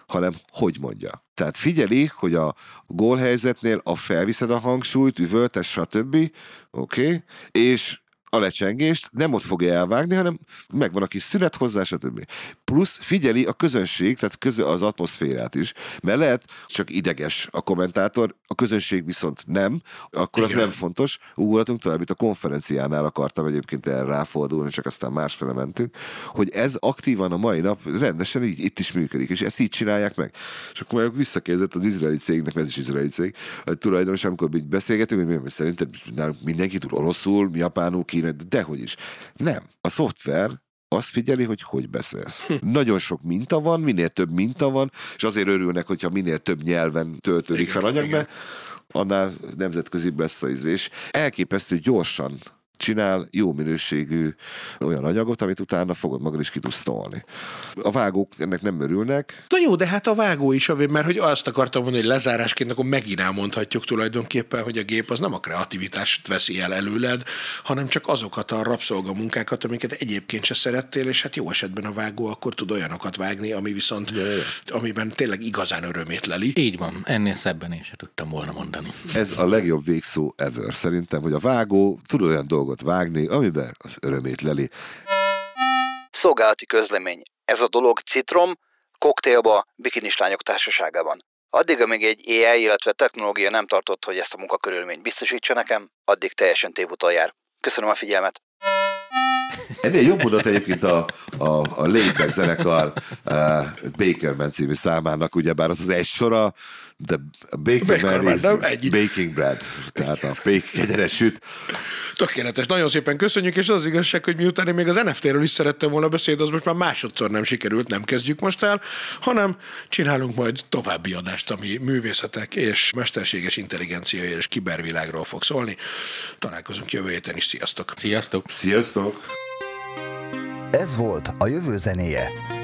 hanem hogy mondja. Tehát figyelik, hogy a gólhelyzetnél a felviszed a hangsúlyt, üvöltes, stb. Oké? És a lecsengést nem ott fogja elvágni, hanem megvan a kis szünet hozzá, stb. Plusz figyeli a közönség, tehát az atmoszférát is, mert lehet csak ideges a kommentátor, a közönség viszont nem, akkor igen. Az nem fontos. Ugorhatunk tovább, itt a konferenciánál akartam egyébként erre ráfordulni, csak aztán másfele mentünk, hogy ez aktívan a mai nap rendesen így itt is működik, és ezt így csinálják meg. És akkor meg visszakérdezett az izraeli cégnek, mert ez is izraeli cég, hogy tulajdonos, amikor beszélgetünk, hogy szerintem mindenki tud oroszul, japánul, dehogy is. Nem. A szoftver azt figyeli, hogy beszélsz. Nagyon sok minta van, minél több minta van, és azért örülnek, hogyha minél több nyelven töltődik fel anyagba, annál nemzetközi beszélés. Elképesztő gyorsan csinál jó minőségű olyan anyagot, amit utána fogod magad is ki tudsz tolni. A vágók ennek nem örülnek. Na jó, de hát a vágó is, mert hogy azt akartam mondani, hogy lezárásként akkor megint elmondhatjuk tulajdonképpen, hogy a gép az nem a kreativitást veszi el előled, hanem csak azokat a rabszolgamunkákat, amiket egyébként se szerettél, és hát jó esetben a vágó akkor tud olyanokat vágni, ami viszont, amiben tényleg igazán örömét leli. Így van, ennél szebben én se tudtam volna mondani. Ez a legjobb végszó ever szerintem, hogy a vágó tud olyan dolgot vágni, amiben az örömét leli. Szolgálati közlemény. Ez a dolog Citrom, koktélba, bikinis lányok társaságában. Addig, amíg egy AI, illetve technológia nem tartott, hogy ezt a munkakörülményt biztosítsa nekem, addig teljesen tévúton jár. Köszönöm a figyelmet! Ennél jobb mondat egyébként a Laid Back zenekar Bécerman című számának, ugyebár az az egy sora, de Bécerman is baking bread, tehát a kegyeres süt. Tökéletes, nagyon szépen köszönjük, és az igazság, hogy miután én még az NFT-ről is szerettem volna beszélni, az most már másodszor nem sikerült, nem kezdjük most el, hanem csinálunk majd további adást, ami művészetek és mesterséges intelligencia és kibervilágról fog szólni. Találkozunk jövő héten is, sziasztok! Sziasztok! Sziasztok! Ez volt a Jövő zenéje.